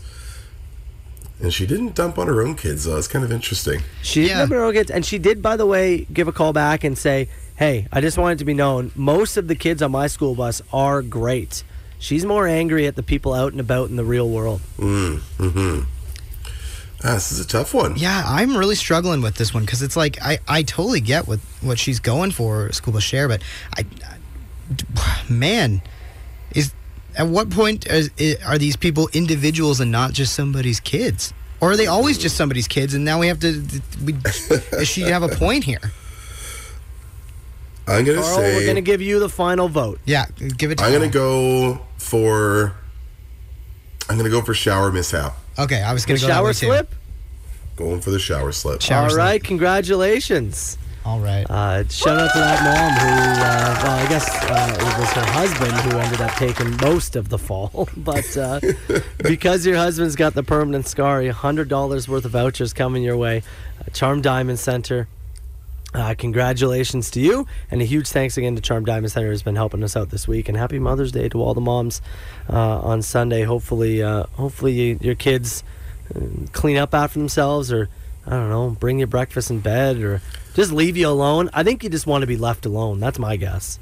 And she didn't dump on her own kids, though. It's kind of interesting. She didn't yeah. dump on her own kids. And she did, by the way, give a call back and say, hey, I just wanted to be known, most of the kids on my school bus are great. She's more angry at the people out and about in the real world. Mm, mm-hmm. Ah, this is a tough one. Yeah, I'm really struggling with this one because it's like I, I totally get what, what she's going for, School Bus Share, but I, I man, is at what point is, are these people individuals and not just somebody's kids, or are they always just somebody's kids? And now we have to. We, does she have a point here? I'm gonna Carl, say we're gonna give you the final vote. Yeah, give it. to I'm Carl. gonna go for. I'm gonna go for shower mishap. Okay, I was going to go shower slip. Too. Going for the shower slip. Shower All slip. right, congratulations. All right. Uh, shout out to that mom who, uh, well, I guess uh, it was her husband who ended up taking most of the fall. But uh, because your husband's got the permanent scar, one hundred dollars worth of vouchers coming your way. Uh, Charm Diamond Center. Uh, congratulations to you, and a huge thanks again to Charm Diamond Center who's been helping us out this week, and happy Mother's Day to all the moms uh, on Sunday. Hopefully uh, hopefully you, your kids clean up after themselves, or I don't know, bring you breakfast in bed, or just leave you alone. I think you just want to be left alone. That's my guess.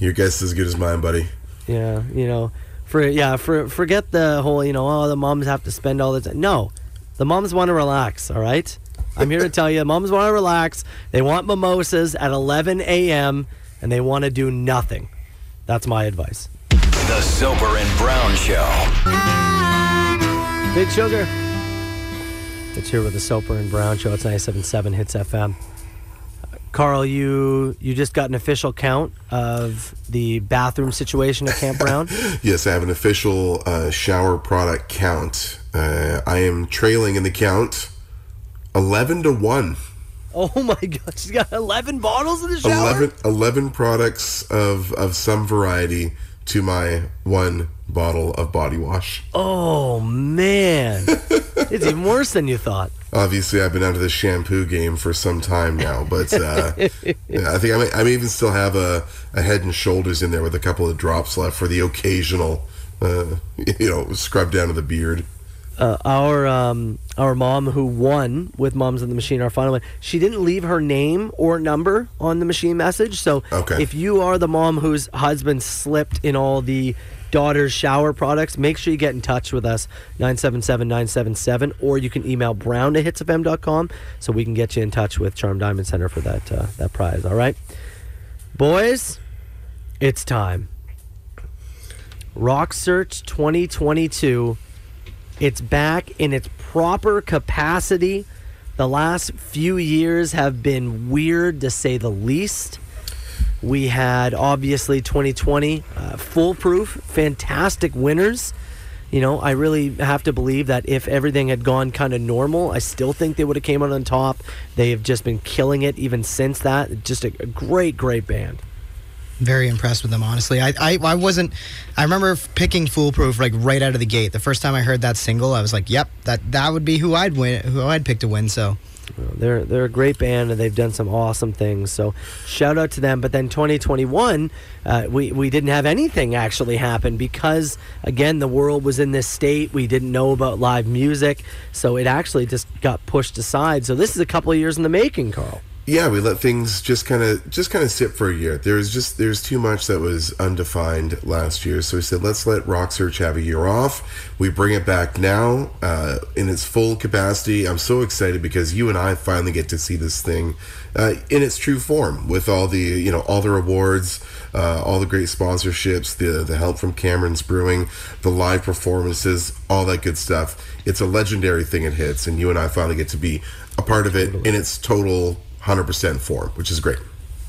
Your guess is as good as mine, buddy. Yeah, you know, for yeah, for, forget the whole, you know, oh, the moms have to spend all the time. No, the moms want to relax, all right? I'm here to tell you, moms want to relax. They want mimosas at eleven a.m. and they want to do nothing. That's my advice. The Silber and Brown Show. Big Sugar. It's here with the Silber and Brown Show. It's ninety-seven point seven Hits F M. Carl, you you just got an official count of the bathroom situation at Camp Brown? Yes, I have an official uh, shower product count. Uh, I am trailing in the count. eleven to one. Oh my God, she's got eleven bottles in the shower? eleven, eleven products of, of some variety to my one bottle of body wash. Oh man. It's even worse than you thought. Obviously, I've been out of the shampoo game for some time now, but uh, yeah, I think I may, I may even still have a, a Head and Shoulders in there with a couple of drops left for the occasional uh, you know, scrub down to the beard. Uh, our um, our mom who won with Moms in the Machine, our final one, she didn't leave her name or number on the machine message. So okay. If you are the mom whose husband slipped in all the daughter's shower products, make sure you get in touch with us, nine seven seven nine seven seven, or you can email brown to hits f m dot com so we can get you in touch with Charm Diamond Center for that, uh, that prize. All right? Boys, it's time. Rock Search twenty twenty-two. It's back in its proper capacity. The last few years have been weird, to say the least. We had, obviously, twenty twenty, uh, foolproof, fantastic winners. You know, I really have to believe that if everything had gone kind of normal, I still think they would have came out on top. They have just been killing it even since that. Just a great, great band. Very impressed with them, honestly. I, I I wasn't... I remember picking Foolproof like right out of the gate. The first time I heard that single, I was like, yep, that, that would be who I'd win, who I'd pick to win, so... Well, they're, they're a great band, and they've done some awesome things, so shout out to them. But then twenty twenty-one, uh, we, we didn't have anything actually happen because, again, the world was in this state. We didn't know about live music, so it actually just got pushed aside. So this is a couple of years in the making, Carl. Yeah, we let things just kind of just kind of sit for a year. There's just there's too much that was undefined last year, so we said let's let Rock Search have a year off. We bring it back now uh, in its full capacity. I'm so excited because you and I finally get to see this thing uh, in its true form with all the you know all the rewards, uh, all the great sponsorships, the the help from Cameron's Brewing, the live performances, all that good stuff. It's a legendary thing. It hits, and you and I finally get to be a part of it totally. In its total. one hundred percent form, which is great.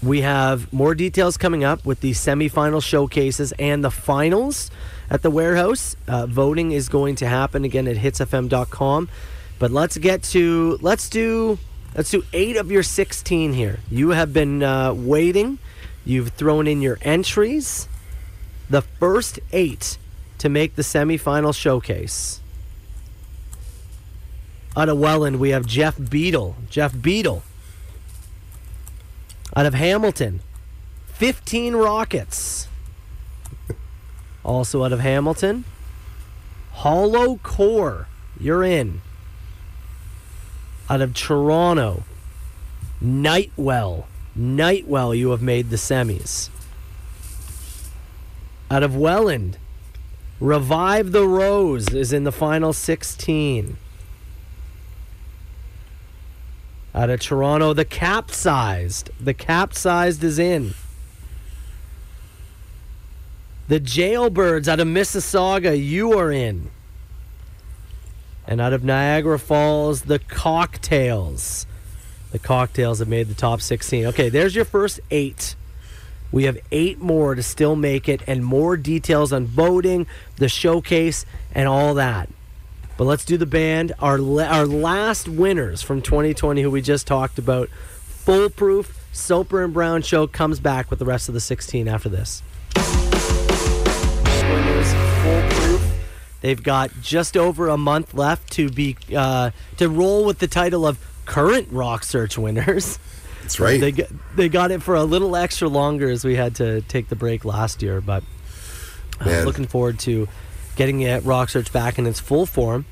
We have more details coming up with the semifinal showcases and the finals at the warehouse. Uh, voting is going to happen again at hits f m dot com. But let's get to let's do let's do eight of your sixteen here. You have been uh, waiting. You've thrown in your entries. The first eight to make the semifinal showcase Out of Welland, we have Jeff Beadle. Jeff Beadle. Out of Hamilton, fifteen Rockets. Also out of Hamilton, Hollow Core. You're in. Out of Toronto, Nightwell. Nightwell, you have made the semis. Out of Welland, Revive the Rose is in the final sixteen. Out of Toronto, the Capsized. The Capsized is in. The Jailbirds out of Mississauga, you are in. And out of Niagara Falls, the Cocktails. The Cocktails have made the top sixteen. Okay, there's your first eight. We have eight more to still make it, and more details on voting, the showcase, and all that. But let's do the band. Our la- our last winners from twenty twenty, who we just talked about, Foolproof, Silber and Brown Show, comes back with the rest of the sixteen after this. Winners, Foolproof. They've got just over a month left to be uh, to roll with the title of current Rock Search winners. That's right. They got, they got it for a little extra longer as we had to take the break last year, but I'm looking forward to getting it, Rock Search, back in its full form.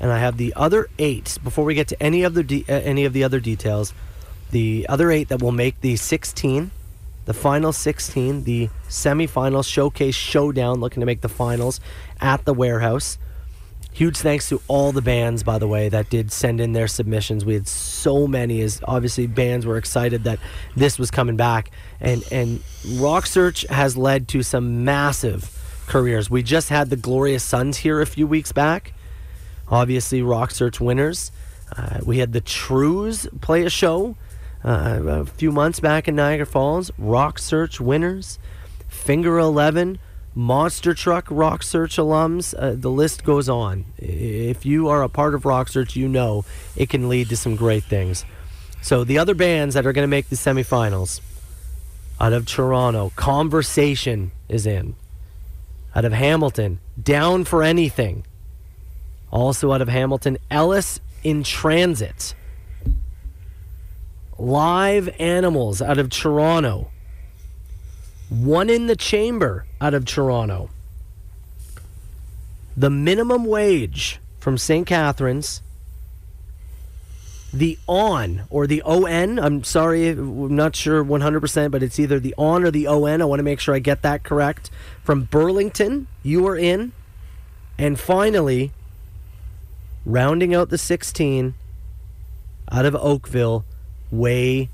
And I have the other eight. Before we get to any of the de- uh, any of the other details, the other eight that will make the sixteen, the final sixteen, the semifinals, showcase, showdown, looking to make the finals at the warehouse. Huge thanks to all the bands, by the way, that did send in their submissions. We had so many, as obviously bands were excited that this was coming back. And and Rock Search has led to some massive careers. We just had the Glorious Sons here a few weeks back. Obviously, Rock Search winners. Uh, we had the Trues play a show uh, a few months back in Niagara Falls. Rock Search winners. Finger Eleven. Monster Truck Rock Search alums, uh, the list goes on. If you are a part of Rock Search, you know it can lead to some great things. So the other bands that are going to make the semifinals, out of Toronto, Conversation is in. Out of Hamilton, Down for Anything. Also out of Hamilton, Ellis in Transit. Live Animals out of Toronto. One in the Chamber out of Toronto. The Minimum Wage from Saint Catharines. The On, or the O N. I'm sorry, I'm not sure one hundred percent, but it's either the On or the O N. I want to make sure I get that correct. From Burlington, you are in. And finally, rounding out the sixteen, out of Oakville, Weigh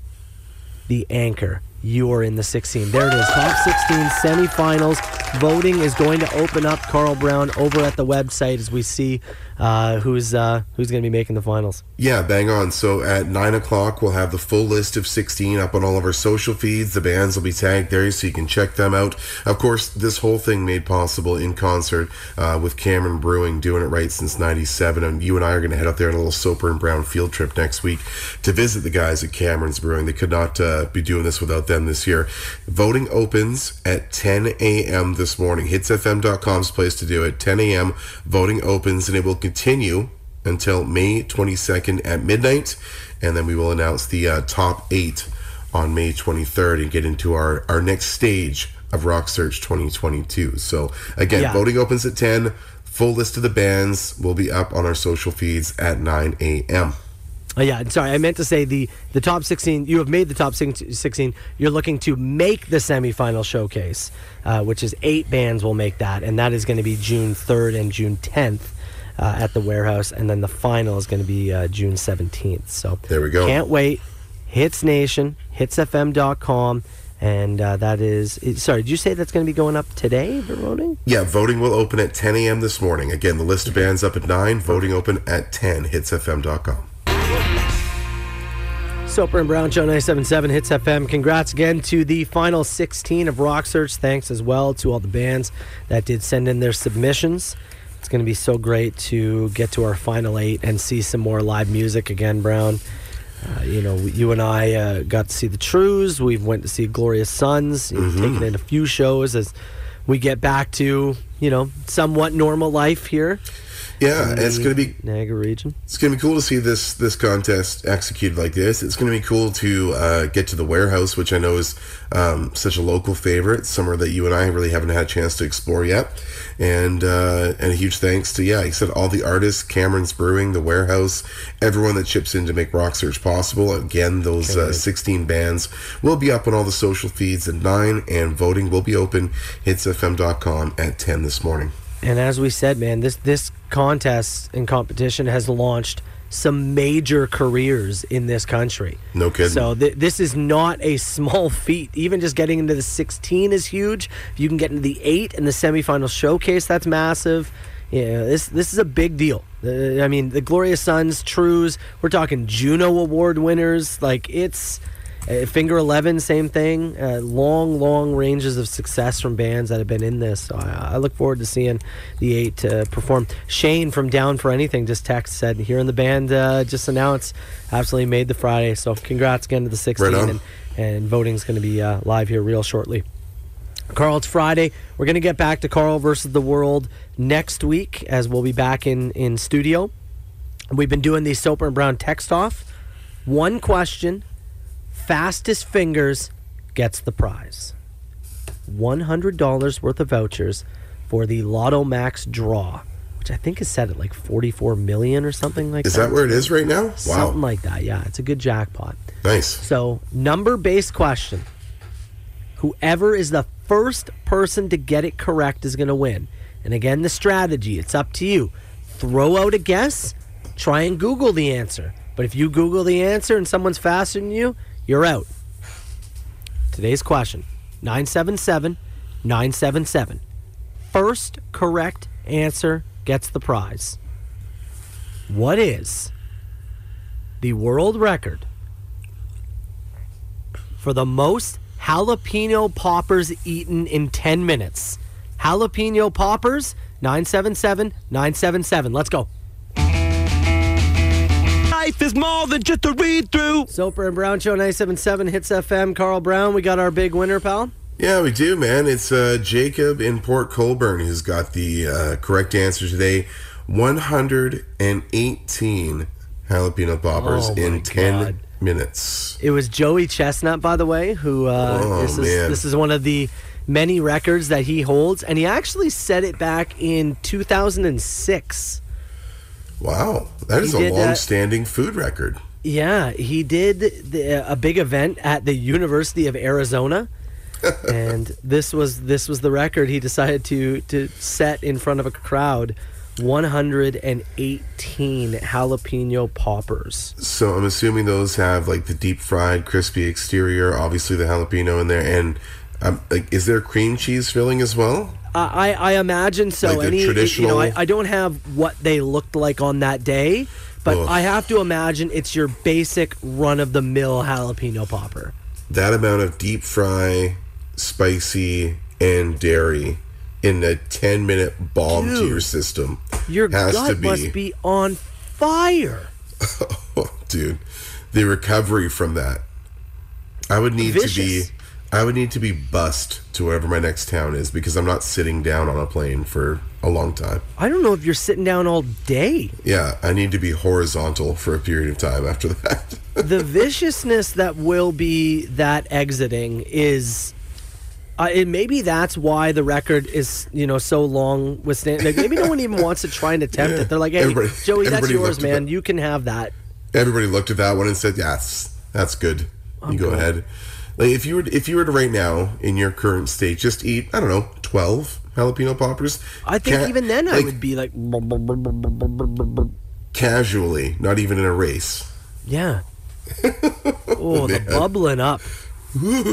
the Anchor. You are in the sixteen. There it is. Top sixteen semifinals. Voting is going to open up, Carl Brown, over at the website as we see uh, who's uh, who's going to be making the finals. Yeah, bang on. So at nine o'clock, we'll have the full list of sixteen up on all of our social feeds. The bands will be tagged there so you can check them out. Of course, this whole thing made possible in concert uh, with Cameron Brewing, doing it right since ninety-seven. And you and I are going to head up there on a little Soper and Brown field trip next week to visit the guys at Cameron's Brewing. They could not uh, be doing this without them this year. Voting opens at ten a.m. this morning. hits f m dot com's place to do it. ten a.m. Voting opens, and it will continue until May twenty-second at midnight, and then we will announce the uh, top eight on May twenty-third and get into our, our next stage of Rock Search twenty twenty-two. So again, yeah. Voting opens at ten. Full list of the bands will be up on our social feeds at nine a.m. Oh, yeah, sorry, I meant to say the, the top sixteen, you have made the top sixteen, you're looking to make the semifinal showcase, uh, which is eight bands will make that, and that is going to be June third and June tenth uh, at the warehouse, and then the final is going to be uh, June seventeenth. So there we go. Can't wait. Hits Nation, hits f m dot com. And uh, that is, sorry, did you say that's going to be going up today, the voting? Yeah, voting will open at ten a.m. this morning. Again, the list of bands up at nine, voting open at ten, hits f m dot com. Soper and Brown Show ninety-seven point seven Hits F M. Congrats again to the final sixteen of Rock Search. Thanks as well to all the bands that did send in their submissions. It's going to be so great to get to our final eight and see some more live music again, Brown. Uh, you know, you and I uh, got to see the Trues. We went to see Glorious Sons. You've mm-hmm. taken in a few shows as we get back to, you know, somewhat normal life here. Yeah, in it's going to be Niagara region. It's going to be cool to see this this contest executed like this. It's going to be cool to uh, get to the warehouse, which I know is um, such a local favorite, somewhere that you and I really haven't had a chance to explore yet. And uh, and a huge thanks to yeah, like I said, all the artists, Cameron's Brewing, the warehouse, everyone that chips in to make Rock Search possible. Again, those uh, sixteen bands will be up on all the social feeds at nine, and voting will be open. hits f m dot com at ten this morning. And as we said, man, this, this contest and competition has launched some major careers in this country. No kidding. So th- this is not a small feat. Even just getting into the sixteen is huge. If you can get into the eight and the semifinal showcase, that's massive. Yeah, this this is a big deal. Uh, I mean, the Glorious Sons, Trues, we're talking Juno Award winners. Like, it's... Uh, Finger Eleven, same thing. Uh, long, long ranges of success from bands that have been in this. So I, I look forward to seeing the eight uh, perform. Shane from Down for Anything just texted, said, hearing the band uh, just announced, absolutely made the Friday. So congrats again to the sixteen. Right and, and voting's going to be uh, live here real shortly. Carl, it's Friday. We're going to get back to Carl versus the World next week, as we'll be back in, in studio. We've been doing the Silber and Brown text off. One question. Fastest fingers gets the prize. one hundred dollars worth of vouchers for the Lotto Max draw, which I think is set at like forty-four million or something like that. Is that where it is right now? Wow. Something like that, yeah. It's a good jackpot. Nice. So, number-based question. Whoever is the first person to get it correct is going to win. And again, the strategy, it's up to you. Throw out a guess, try and Google the answer. But if you Google the answer and someone's faster than you, you're out. Today's question, nine seven seven nine seven seven. First correct answer gets the prize. What is the world record for the most jalapeno poppers eaten in ten minutes? Jalapeno poppers, nine seven seven nine seven seven. Let's go. Life is more than just a read-through. Soper and Brown Show, ninety-seven point seven Hits F M. Carl Brown, we got our big winner, pal. Yeah, we do, man. It's uh, Jacob in Port Colborne who's got the uh, correct answer today. one hundred eighteen jalapeno poppers oh, in ten minutes. It was Joey Chestnut, by the way, who uh, oh, this is man. this is one of the many records that he holds, and he actually set it back in two thousand six. Wow, that is a long-standing food record. Yeah, he did the, a big event at the University of Arizona, and this was this was the record he decided to to set in front of a crowd. one hundred eighteen jalapeno poppers. So I'm assuming those have like the deep-fried, crispy exterior, obviously the jalapeno in there, and um, like, is there cream cheese filling as well? I, I imagine so. Like the Any, traditional... You know, I, I don't have what they looked like on that day, but Ugh. I have to imagine it's your basic run-of-the-mill jalapeno popper. That amount of deep fry, spicy, and dairy in a ten-minute bomb Dude, to your system your has gut to be... must be on fire. Oh, dude, the recovery from that. I would need Vicious. to be... I would need to be bussed to wherever my next town is, because I'm not sitting down on a plane for a long time. I don't know if you're sitting down all day. Yeah, I need to be horizontal for a period of time after that. The viciousness that will be that exiting is... Uh, and maybe that's why the record is, you know, so long withstanding. Like, maybe no one even wants to try and attempt yeah. it. They're like, hey, everybody, Joey, that's yours, man. That. You can have that. Everybody looked at that one and said, yes, that's good. I'm you go good. ahead. Like, if you were if you were to right now in your current state, just eat, I don't know, twelve jalapeno poppers. I think Ca- even then I like, would be like casually, not even in a race. Yeah. Oh, the bubbling up. Ooh.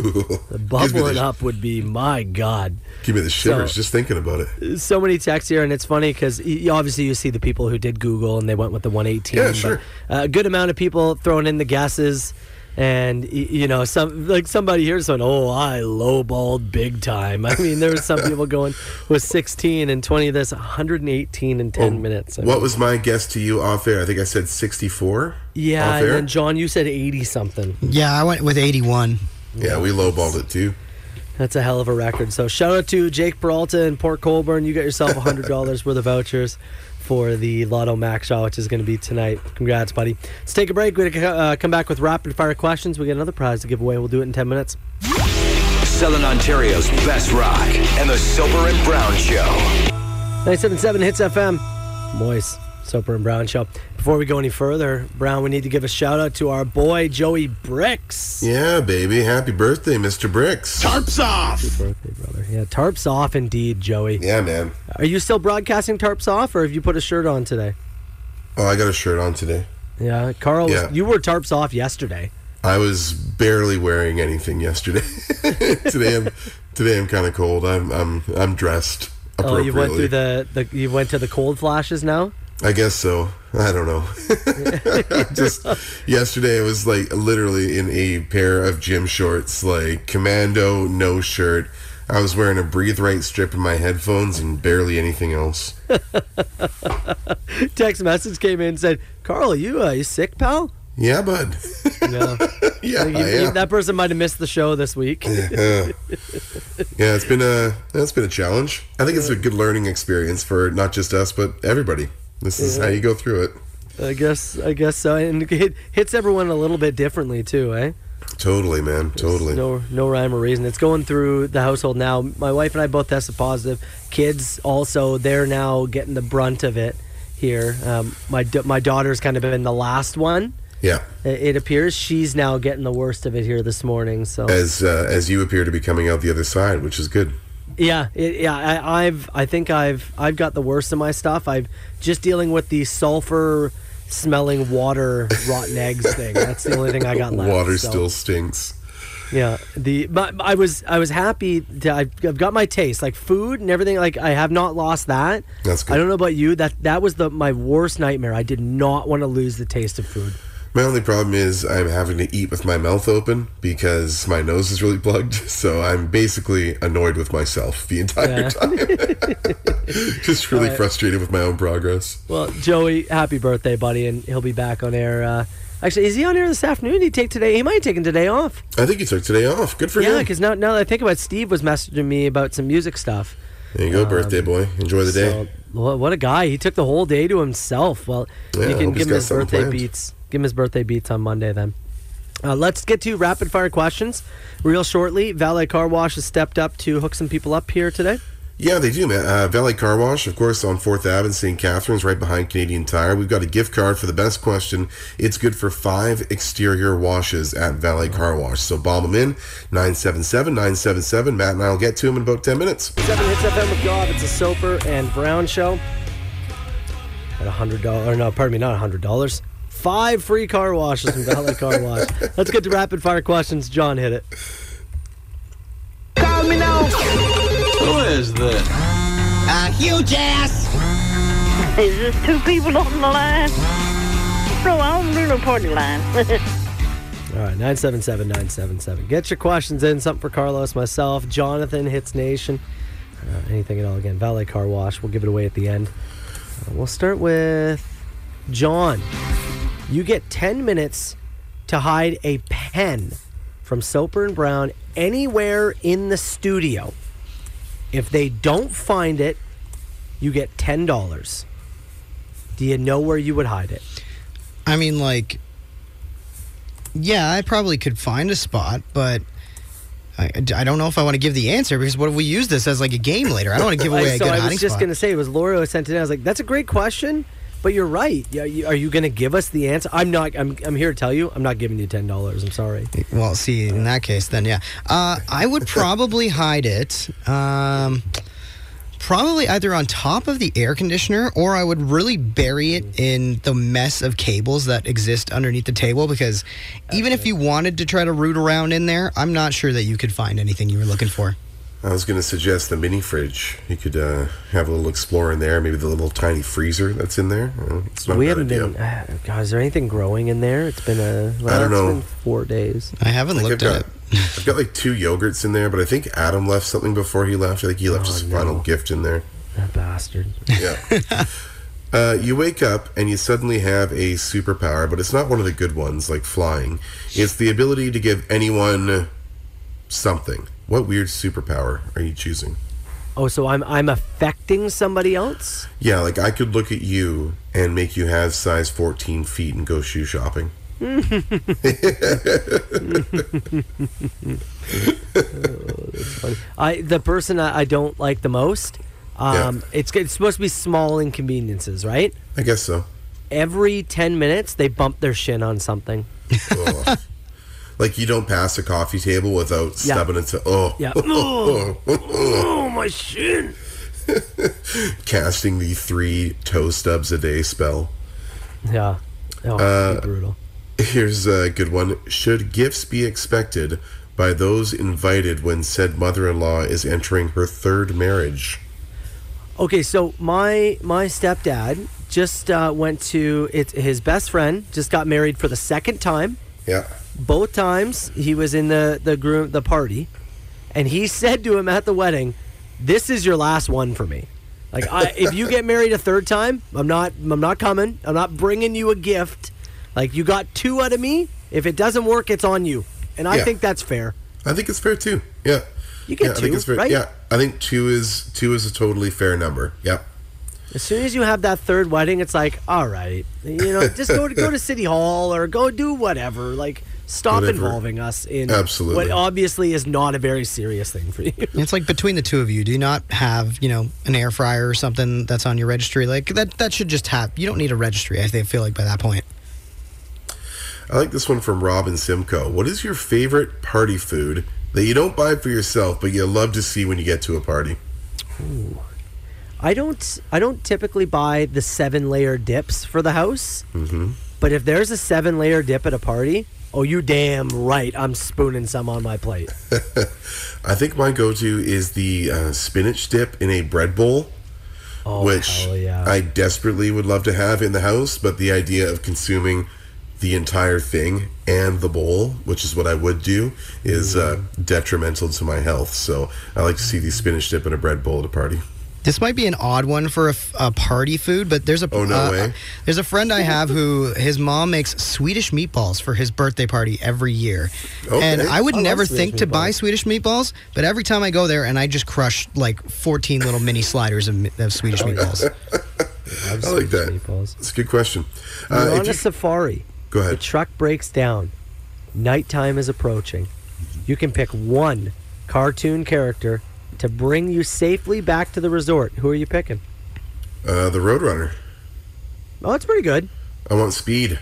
The bubbling the up sh- would be, my God. Give me the shivers so, just thinking about it. So many texts here, and it's funny because obviously you see the people who did Google and they went with the one eighteen. Yeah, sure. But a good amount of people throwing in the guesses. And, you know, some like somebody here said, oh, I lowballed big time. I mean, there were some people going with sixteen and twenty of this, one hundred eighteen in ten oh, minutes. I what mean. was my guess to you off air? I think I said sixty-four. Yeah, and then, John, you said eighty-something. Yeah, I went with eighty-one. Yeah, we lowballed it, too. That's a hell of a record. So shout out to Jake Peralta and Port Colborne. You got yourself one hundred dollars worth of vouchers for the Lotto Max Shot, which is going to be tonight. Congrats, buddy. Let's take a break. We're going to uh, come back with rapid-fire questions. We got another prize to give away. We'll do it in ten minutes. Southern Ontario's best rock and the Silber and Brown Show. ninety-seven point seven Hits F M. Moist. Soper and Brown Show. Before we go any further, Brown, we need to give a shout out to our boy Joey Bricks. Yeah, baby. Happy birthday, Mister Bricks. Tarps off. Happy birthday, brother. Yeah, tarps off indeed, Joey. Yeah, man. Are you still broadcasting tarps off, or have you put a shirt on today? Oh, I got a shirt on today. Yeah, Carl, yeah. Was, you were tarps off yesterday. I was barely wearing anything yesterday. today, I'm, today I'm kind of cold. I'm I'm I'm dressed appropriately. Oh, you went through the, the you went to the cold flashes now? I guess so. I don't know. Just yesterday, I was like literally in a pair of gym shorts, like commando, no shirt. I was wearing a Breathe Right strip in my headphones and barely anything else. Text message came in and said, "Carl, you uh, you sick, pal?" Yeah, bud. yeah, yeah, you, yeah. You, that person might have missed the show this week. yeah. yeah, it's been a it's been a challenge. I think yeah. It's a good learning experience for not just us but everybody. This is yeah. how you go through it. I guess I guess so. And it hits everyone a little bit differently, too, eh? Totally, man. Totally. No, no rhyme or reason. It's going through the household now. My wife and I both tested positive. Kids also, they're now getting the brunt of it here. Um, my my daughter's kind of been the last one. Yeah. It appears she's now getting the worst of it here this morning. So As, uh, as you appear to be coming out the other side, which is good. Yeah, it, yeah. I, I've, I think I've, I've got the worst of my stuff. I've just dealing with the sulfur smelling water, rotten eggs thing. That's the only thing I got left. Water so. Still stinks. Yeah, the but I was, I was happy. To, I've, I've got my taste, like food and everything. Like I have not lost that. That's good. I don't know about you. That, that was the my worst nightmare. I did not want to lose the taste of food. My only problem is I'm having to eat with my mouth open because my nose is really plugged, so I'm basically annoyed with myself the entire yeah. time. Just really right. frustrated with my own progress. Well, Joey, happy birthday, buddy, and he'll be back on air. Uh, actually, is he on air this afternoon? Did he take today? He might have taken today off. I think he took today off. Good for yeah, him. Yeah, because now, now that I think about it, Steve was messaging me about some music stuff. There you go, um, birthday boy. Enjoy the day. So, what a guy. He took the whole day to himself. Well, yeah, you can give him his birthday planned. beats. Give him his birthday beats on Monday then. Uh, let's get to rapid fire questions real shortly. Valet Car Wash has stepped up to hook some people up here today. Yeah, they do, man. Uh, Valet Car Wash, of course, on fourth avenue in Saint Catharines, right behind Canadian Tire. We've got a gift card for the best question. It's good for five exterior washes at Valet Car Wash. So bomb them in, nine seven seven, nine seven seven. Matt and I will get to them in about ten minutes. seven Hits F M with God. It's a Soper and Brown Show. At one hundred dollars, no, pardon me, not one hundred dollars. Five free car washes from Valet Car Wash. Let's get to rapid fire questions. John, hit it. Call me now. Who is this? A huge ass. Is this two people on the line? No, I don't do no party line. All right, nine seven seven, nine seven seven. Get your questions in. Something for Carlos, myself, Jonathan, Hits Nation. Uh, anything at all. Again, Valet Car Wash. We'll give it away at the end. Uh, we'll start with John. You get ten minutes to hide a pen from Soper and Brown anywhere in the studio. If they don't find it, you get ten dollars. Do you know where you would hide it? I mean, like, yeah, I probably could find a spot, but I, I don't know if I want to give the answer because what if we use this as, like, a game later? I don't want to give away I, a so good hiding spot. I was just going to say, it was Laura who sent it in. I was like, that's a great question. But you're right. Are you going to give us the answer? I'm not. I'm. I'm here to tell you. I'm not giving you ten dollars. I'm sorry. Well, see, in that case, then yeah, uh, I would probably hide it. Um, probably either on top of the air conditioner, or I would really bury it in the mess of cables that exist underneath the table. Because even if you wanted to try to root around in there, I'm not sure that you could find anything you were looking for. I was going to suggest the mini fridge. You could uh, have a little explorer in there, maybe the little tiny freezer that's in there. Well, it's not we haven't been. Uh, God, is there anything growing in there? It's been a. Well, I don't know. Been four days. I haven't I looked I've at got, it. I've got like two yogurts in there, but I think Adam left something before he left. I think he left oh, his no. final gift in there. That bastard. Yeah. Uh, you wake up and you suddenly have a superpower, but it's not one of the good ones, like flying. It's the ability to give anyone something. What weird superpower are you choosing? Oh, so I'm I'm affecting somebody else? Yeah, like I could look at you and make you have size fourteen feet and go shoe shopping. Oh, that's funny. I the person I, I don't like the most. Um, yeah. It's it's supposed to be small inconveniences, right? I guess so. Every ten minutes, they bump their shin on something. Oh. Like you don't pass a coffee table without yeah. stubbing into oh, yeah. oh, oh, oh, oh my shin. Casting the three toe stubs a day spell. Yeah, oh, uh, brutal. Here's a good one. Should gifts be expected by those invited when said mother-in-law is entering her third marriage? Okay, so my my stepdad just uh, went to it, his best friend just got married for the second time. Yeah. Both times he was in the the groom the party, and he said to him at the wedding, "This is your last one for me. Like, I, if you get married a third time, I'm not I'm not coming. I'm not bringing you a gift. Like, you got two out of me. If it doesn't work, it's on you." And I yeah. think that's fair. I think it's fair too. Yeah, you get yeah, two, I think it's fair. Right? Yeah, I think two is two is a totally fair number. Yep. As soon as you have that third wedding, it's like, all right, you know, just go to go to City Hall or go do whatever. Like, stop Whatever. involving us in Absolutely. what obviously is not a very serious thing for you. It's like, between the two of you, do you not have, you know, an air fryer or something that's on your registry? Like, that that should just have, you don't need a registry, I feel like, by that point. I like this one from Robin Simcoe. What is your favorite party food that you don't buy for yourself, but you love to see when you get to a party? Ooh. I don't I don't typically buy the seven-layer dips for the house, mm-hmm. but if there's a seven-layer dip at a party, oh, you damn right I'm spooning some on my plate. I think my go-to is the uh, spinach dip in a bread bowl, oh, which yeah. I desperately would love to have in the house, but the idea of consuming the entire thing and the bowl, which is what I would do, is uh, detrimental to my health. So I like to see the spinach dip in a bread bowl at a party. This might be an odd one for a, a party food, but there's a oh, no uh, way. there's a friend I have who, his mom makes Swedish meatballs for his birthday party every year. Okay. And I would I never think meatballs. to buy Swedish meatballs, but every time I go there, and I just crush like fourteen little mini sliders of, of Swedish oh, meatballs. Yeah. I, I like Swedish that. Meatballs. That's a good question. Uh, You're on you... a safari. Go ahead. The truck breaks down. Nighttime is approaching. You can pick one cartoon character to bring you safely back to the resort. Who are you picking? Uh, the Roadrunner. Oh, that's pretty good. I want Speed.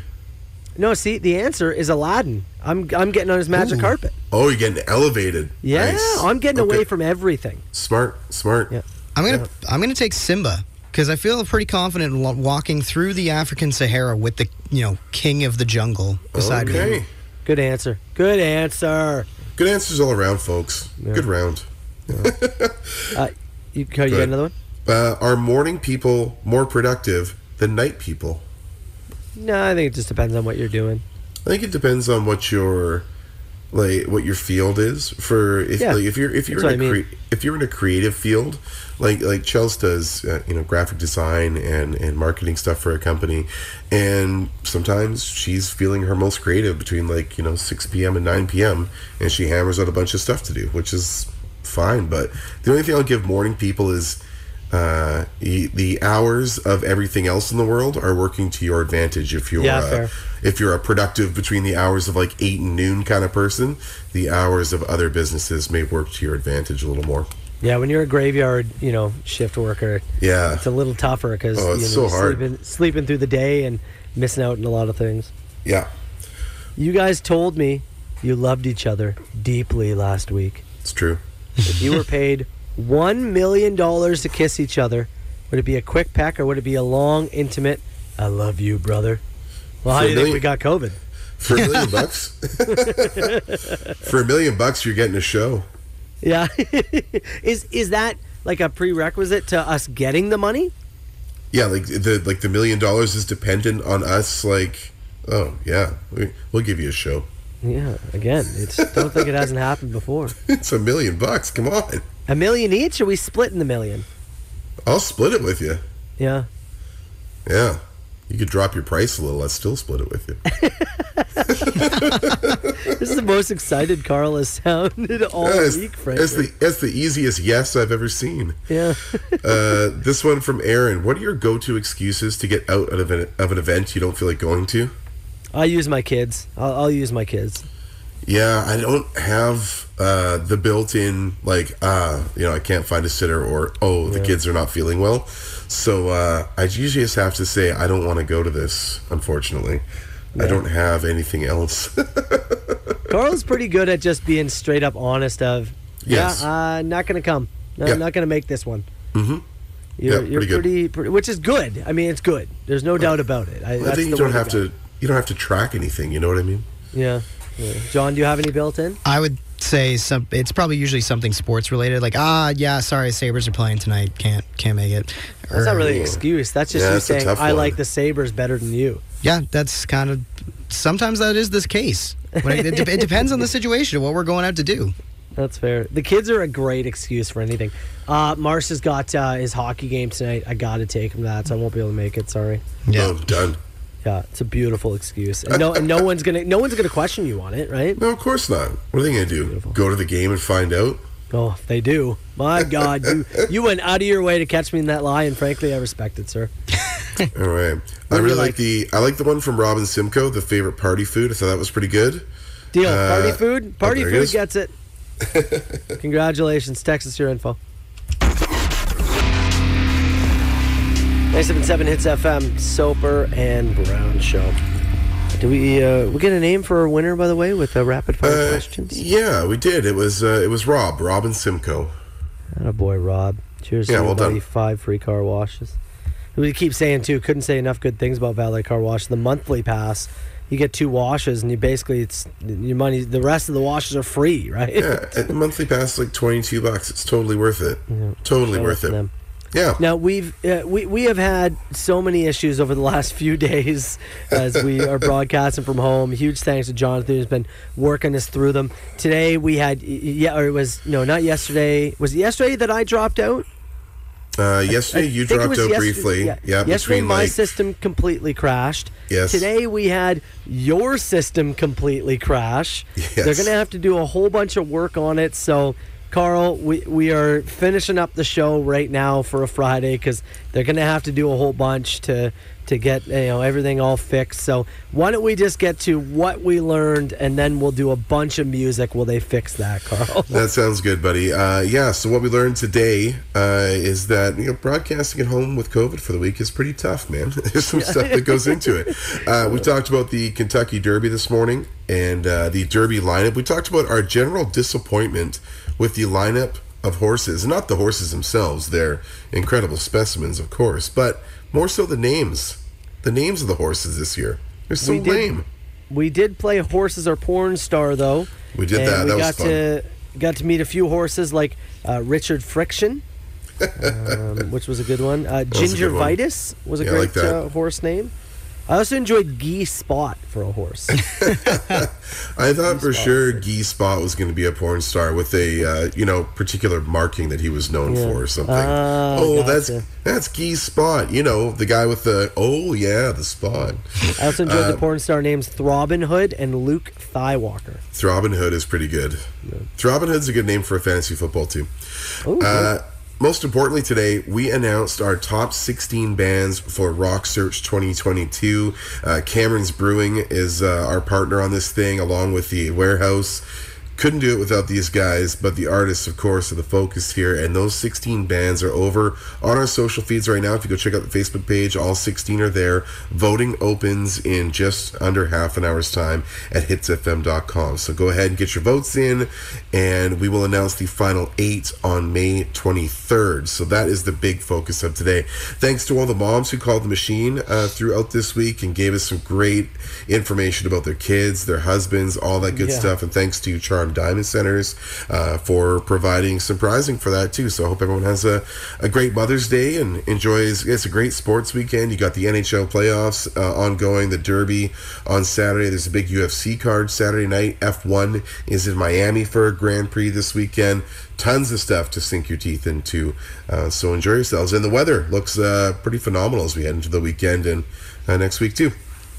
No, see, the answer is Aladdin. I'm I'm getting on his magic Ooh. carpet. Oh, you're getting elevated. Yeah, nice. I'm getting okay. away from everything. Smart, smart. Yeah. I'm gonna yeah. I'm gonna take Simba, because I feel pretty confident walking through the African Sahara with the you know king of the jungle beside okay. me. Good answer. Good answer. Good answers all around, folks. Yeah. Good round. uh, you, you got another one? Uh, are morning people more productive than night people? No, I think it just depends on what you're doing. I think it depends on what your like what your field is. For if yeah, like, if you're if you're in a I mean. cre- if you're in a creative field, like like Chelsea does, uh, you know, graphic design and and marketing stuff for a company, and sometimes she's feeling her most creative between like you know six p.m. and nine p.m. and she hammers out a bunch of stuff to do, which is fine. But the only thing I'll give morning people is uh e- the hours of everything else in the world are working to your advantage. If you're yeah, uh, if you're a productive between the hours of like eight and noon kind of person, the hours of other businesses may work to your advantage a little more. Yeah, when you're a graveyard, you know, shift worker, yeah, it's a little tougher because oh, it's you know, so hard sleeping, sleeping through the day and missing out on a lot of things. Yeah, you guys told me you loved each other deeply last week. It's true. If you were paid one million dollars to kiss each other, would it be a quick peck or would it be a long, intimate, I love you, brother? Well, how do you think we got COVID? For a million bucks? For a million bucks, you're getting a show. Yeah. Is is that like a prerequisite to us getting the money? Yeah, like the like the million dollars is dependent on us, like, oh, yeah, we, we'll give you a show. Yeah, again, it's, don't think it hasn't happened before. It's a million bucks, come on. A million each, or are we splitting the million? I'll split it with you. Yeah. Yeah. You could drop your price a little. I'd still split it with you. This is the most excited Carl has sounded all yeah, it's, week, frankly. It's the, it's the easiest yes I've ever seen. Yeah. uh, this one from Aaron. What are your go-to excuses to get out of an, of an event you don't feel like going to? I use my kids. I'll, I'll use my kids. Yeah, I don't have uh, the built-in, like, ah, uh, you know, I can't find a sitter, or, oh, the yeah. kids are not feeling well. So uh, I usually just have to say, I don't want to go to this, unfortunately. Yeah. I don't have anything else. Carl's pretty good at just being straight up honest of, yes. yeah, uh, not going to come. I'm yeah. not going to make this one. Mm-hmm. You're, yeah, you're pretty, pretty, pretty, which is good. I mean, it's good. There's no uh, doubt about it. I, well, that's I think you don't have to, you don't have to track anything, you know what I mean? Yeah. John, do you have any built-in? I would say some. It's probably usually something sports-related, like ah, yeah, sorry, Sabres are playing tonight, can't can't make it. Or, that's not really an excuse. That's just yeah, you that's saying I one. like the Sabres better than you. Yeah, that's kind of. Sometimes that is this case. It, it, it depends on the situation, what we're going out to do. That's fair. The kids are a great excuse for anything. Uh, Mars has got uh, his hockey game tonight. I got to take him to that, so I won't be able to make it. Sorry. Yeah, no, done. Yeah, it's a beautiful excuse. And no, and no one's gonna, no one's gonna question you on it, right? No, of course not. What are they gonna do? Beautiful. Go to the game and find out? Oh, if they do. My God, you you went out of your way to catch me in that lie, and frankly, I respect it, sir. All right, I really like, like the, I like the one from Robin Simcoe, the favorite party food. I thought that was pretty good. Deal, uh, party food, party oh, food it gets it. Congratulations, text us your info. nine seven seven Hits F M, Silber and Brown Show. Do we uh, we get a name for our winner, by the way, with the rapid fire uh, questions? Yeah, we did. It was uh, it was Rob, Robin Simcoe. Atta boy, Rob. Cheers yeah, to well everybody. Done. Five free car washes. We keep saying too. Couldn't say enough good things about Valet Car Wash. The monthly pass, you get two washes, and you basically it's your money. The rest of the washes are free, right? Yeah, and the monthly pass like twenty two bucks. It's totally worth it. Yeah, totally worth it. Them. Yeah. Now we've uh, we we have had so many issues over the last few days as we are broadcasting from home. Huge thanks to Jonathan who's been working us through them. Today we had yeah, or it was no, not yesterday. Was it yesterday that I dropped out? Uh, yesterday I, I you dropped out briefly. Yeah. yeah yesterday my like, system completely crashed. Yes. Today we had your system completely crash. Yes. They're going to have to do a whole bunch of work on it. So. Carl, we, we are finishing up the show right now for a Friday because they're going to have to do a whole bunch to to get you know everything all fixed. So why don't we just get to what we learned and then we'll do a bunch of music while they fix that, Carl. That sounds good, buddy. Uh, yeah, so what we learned today uh, is that you know broadcasting at home with COVID for the week is pretty tough, man. There's some stuff that goes into it. Uh, we talked about the Kentucky Derby this morning and uh, the Derby lineup. We talked about our general disappointment with the lineup of horses, not the horses themselves, they're incredible specimens, of course, but more so the names, the names of the horses this year. They're so we did, lame. We did play Horses Are Porn Star, though. We did that. That was fun. To, got to meet a few horses like uh, Richard Friction, um, which was a good one. Uh, Gingervitis was a yeah, great like uh, horse name. I also enjoyed Gee Spot for a horse. I thought Gee for Spot. sure Gee Spot was going to be a porn star with a uh, you know particular marking that he was known yeah. for or something. Uh, oh, gotcha. that's that's Gee Spot. You know the guy with the oh yeah the spot. I also enjoyed uh, the porn star names Throbin Hood and Luke Thighwalker. Throbin Hood is pretty good. Yeah. Throbin Hood's a good name for a fantasy football team. Ooh, uh, Most importantly today, we announced our top sixteen bands for Rock Search twenty twenty-two. Uh, Cameron's Brewing is uh, our partner on this thing, along with The Warehouse. Couldn't do it without these guys, but the artists, of course, are the focus here, and those sixteen bands are over on our social feeds right now. If you go check out the Facebook page, all sixteen are there. Voting opens in just under half an hour's time at hits f m dot com. So go ahead and get your votes in, and we will announce the final eight on May twenty-third. So that is the big focus of today. Thanks to all the moms who called the machine uh, throughout this week and gave us some great information about their kids, their husbands, all that good yeah. stuff, and thanks to you, Charm Charm Diamond Centers uh, for providing some prizing for that too. So I hope everyone has a, a great Mother's Day and enjoys. It's a great sports weekend. You got the N H L playoffs uh, ongoing, the Derby on Saturday. There's a big U F C card Saturday night. F one is in Miami for a Grand Prix this weekend. Tons of stuff to sink your teeth into. Uh, so enjoy yourselves. And the weather looks uh, pretty phenomenal as we head into the weekend and uh, next week too.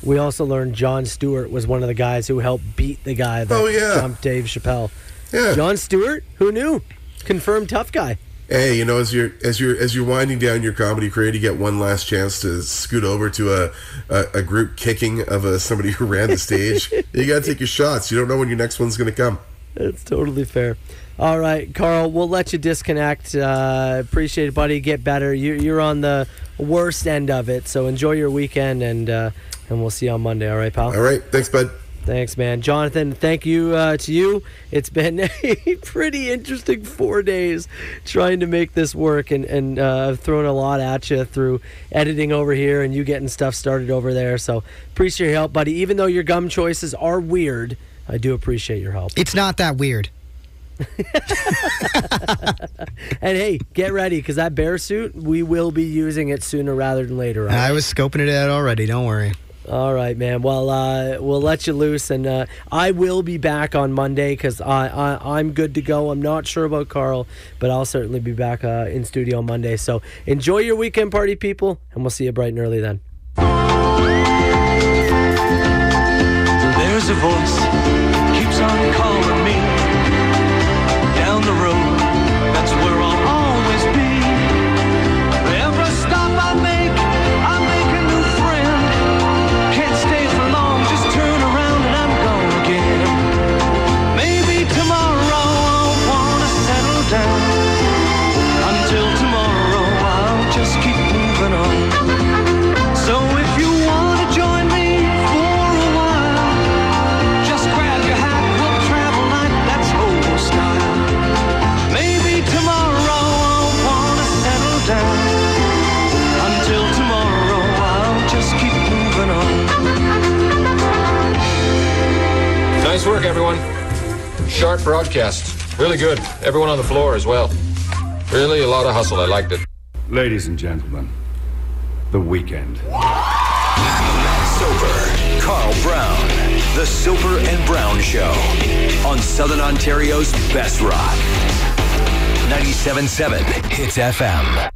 We also learned Jon Stewart was one of the guys who helped beat the guy that oh, yeah. jumped Dave Chappelle. Yeah. Jon Stewart, who knew? Confirmed tough guy. Hey, you know, as you're as you're as you're winding down your comedy career, you get one last chance to scoot over to a a, a group kicking of a, somebody who ran the stage. You got to take your shots. You don't know when your next one's going to come. That's totally fair. All right, Carl, we'll let you disconnect. Uh, appreciate it, buddy. Get better. You, you're on the worst end of it, so enjoy your weekend, and uh, and we'll see you on Monday. All right, pal? All right. Thanks, bud. Thanks, man. Jonathan, thank you uh, to you. It's been a pretty interesting four days trying to make this work, and, and uh, I've thrown a lot at you through editing over here and you getting stuff started over there. So appreciate your help, buddy. Even though your gum choices are weird, I do appreciate your help. It's not that weird. And hey, get ready, because that bear suit, we will be using it sooner rather than later. Right? I was scoping it out already. Don't worry. All right, man. Well, uh, we'll let you loose, and uh, I will be back on Monday because I, I, I'm good to go. I'm not sure about Carl, but I'll certainly be back uh, in studio on Monday. So enjoy your weekend party, people, and we'll see you bright and early then. There's a voice keeps on calling me. The road, that's where I'll always be. Every stop I make, I make a new friend. Can't stay for long, just turn around and I'm gone again. Maybe tomorrow I'll wanna settle down. Until tomorrow I'll just keep moving on. So if you wanna join me for a while, just grab your hat, we'll travel like that's old style. Until tomorrow, I'll just keep moving on. Nice work, everyone. Sharp broadcast. Really good. Everyone on the floor as well. Really a lot of hustle. I liked it. Ladies and gentlemen, the weekend. Sober, Carl Brown. The Silber and Brown Show. On Southern Ontario's Best Rock. ninety-seven point seven Hits F M.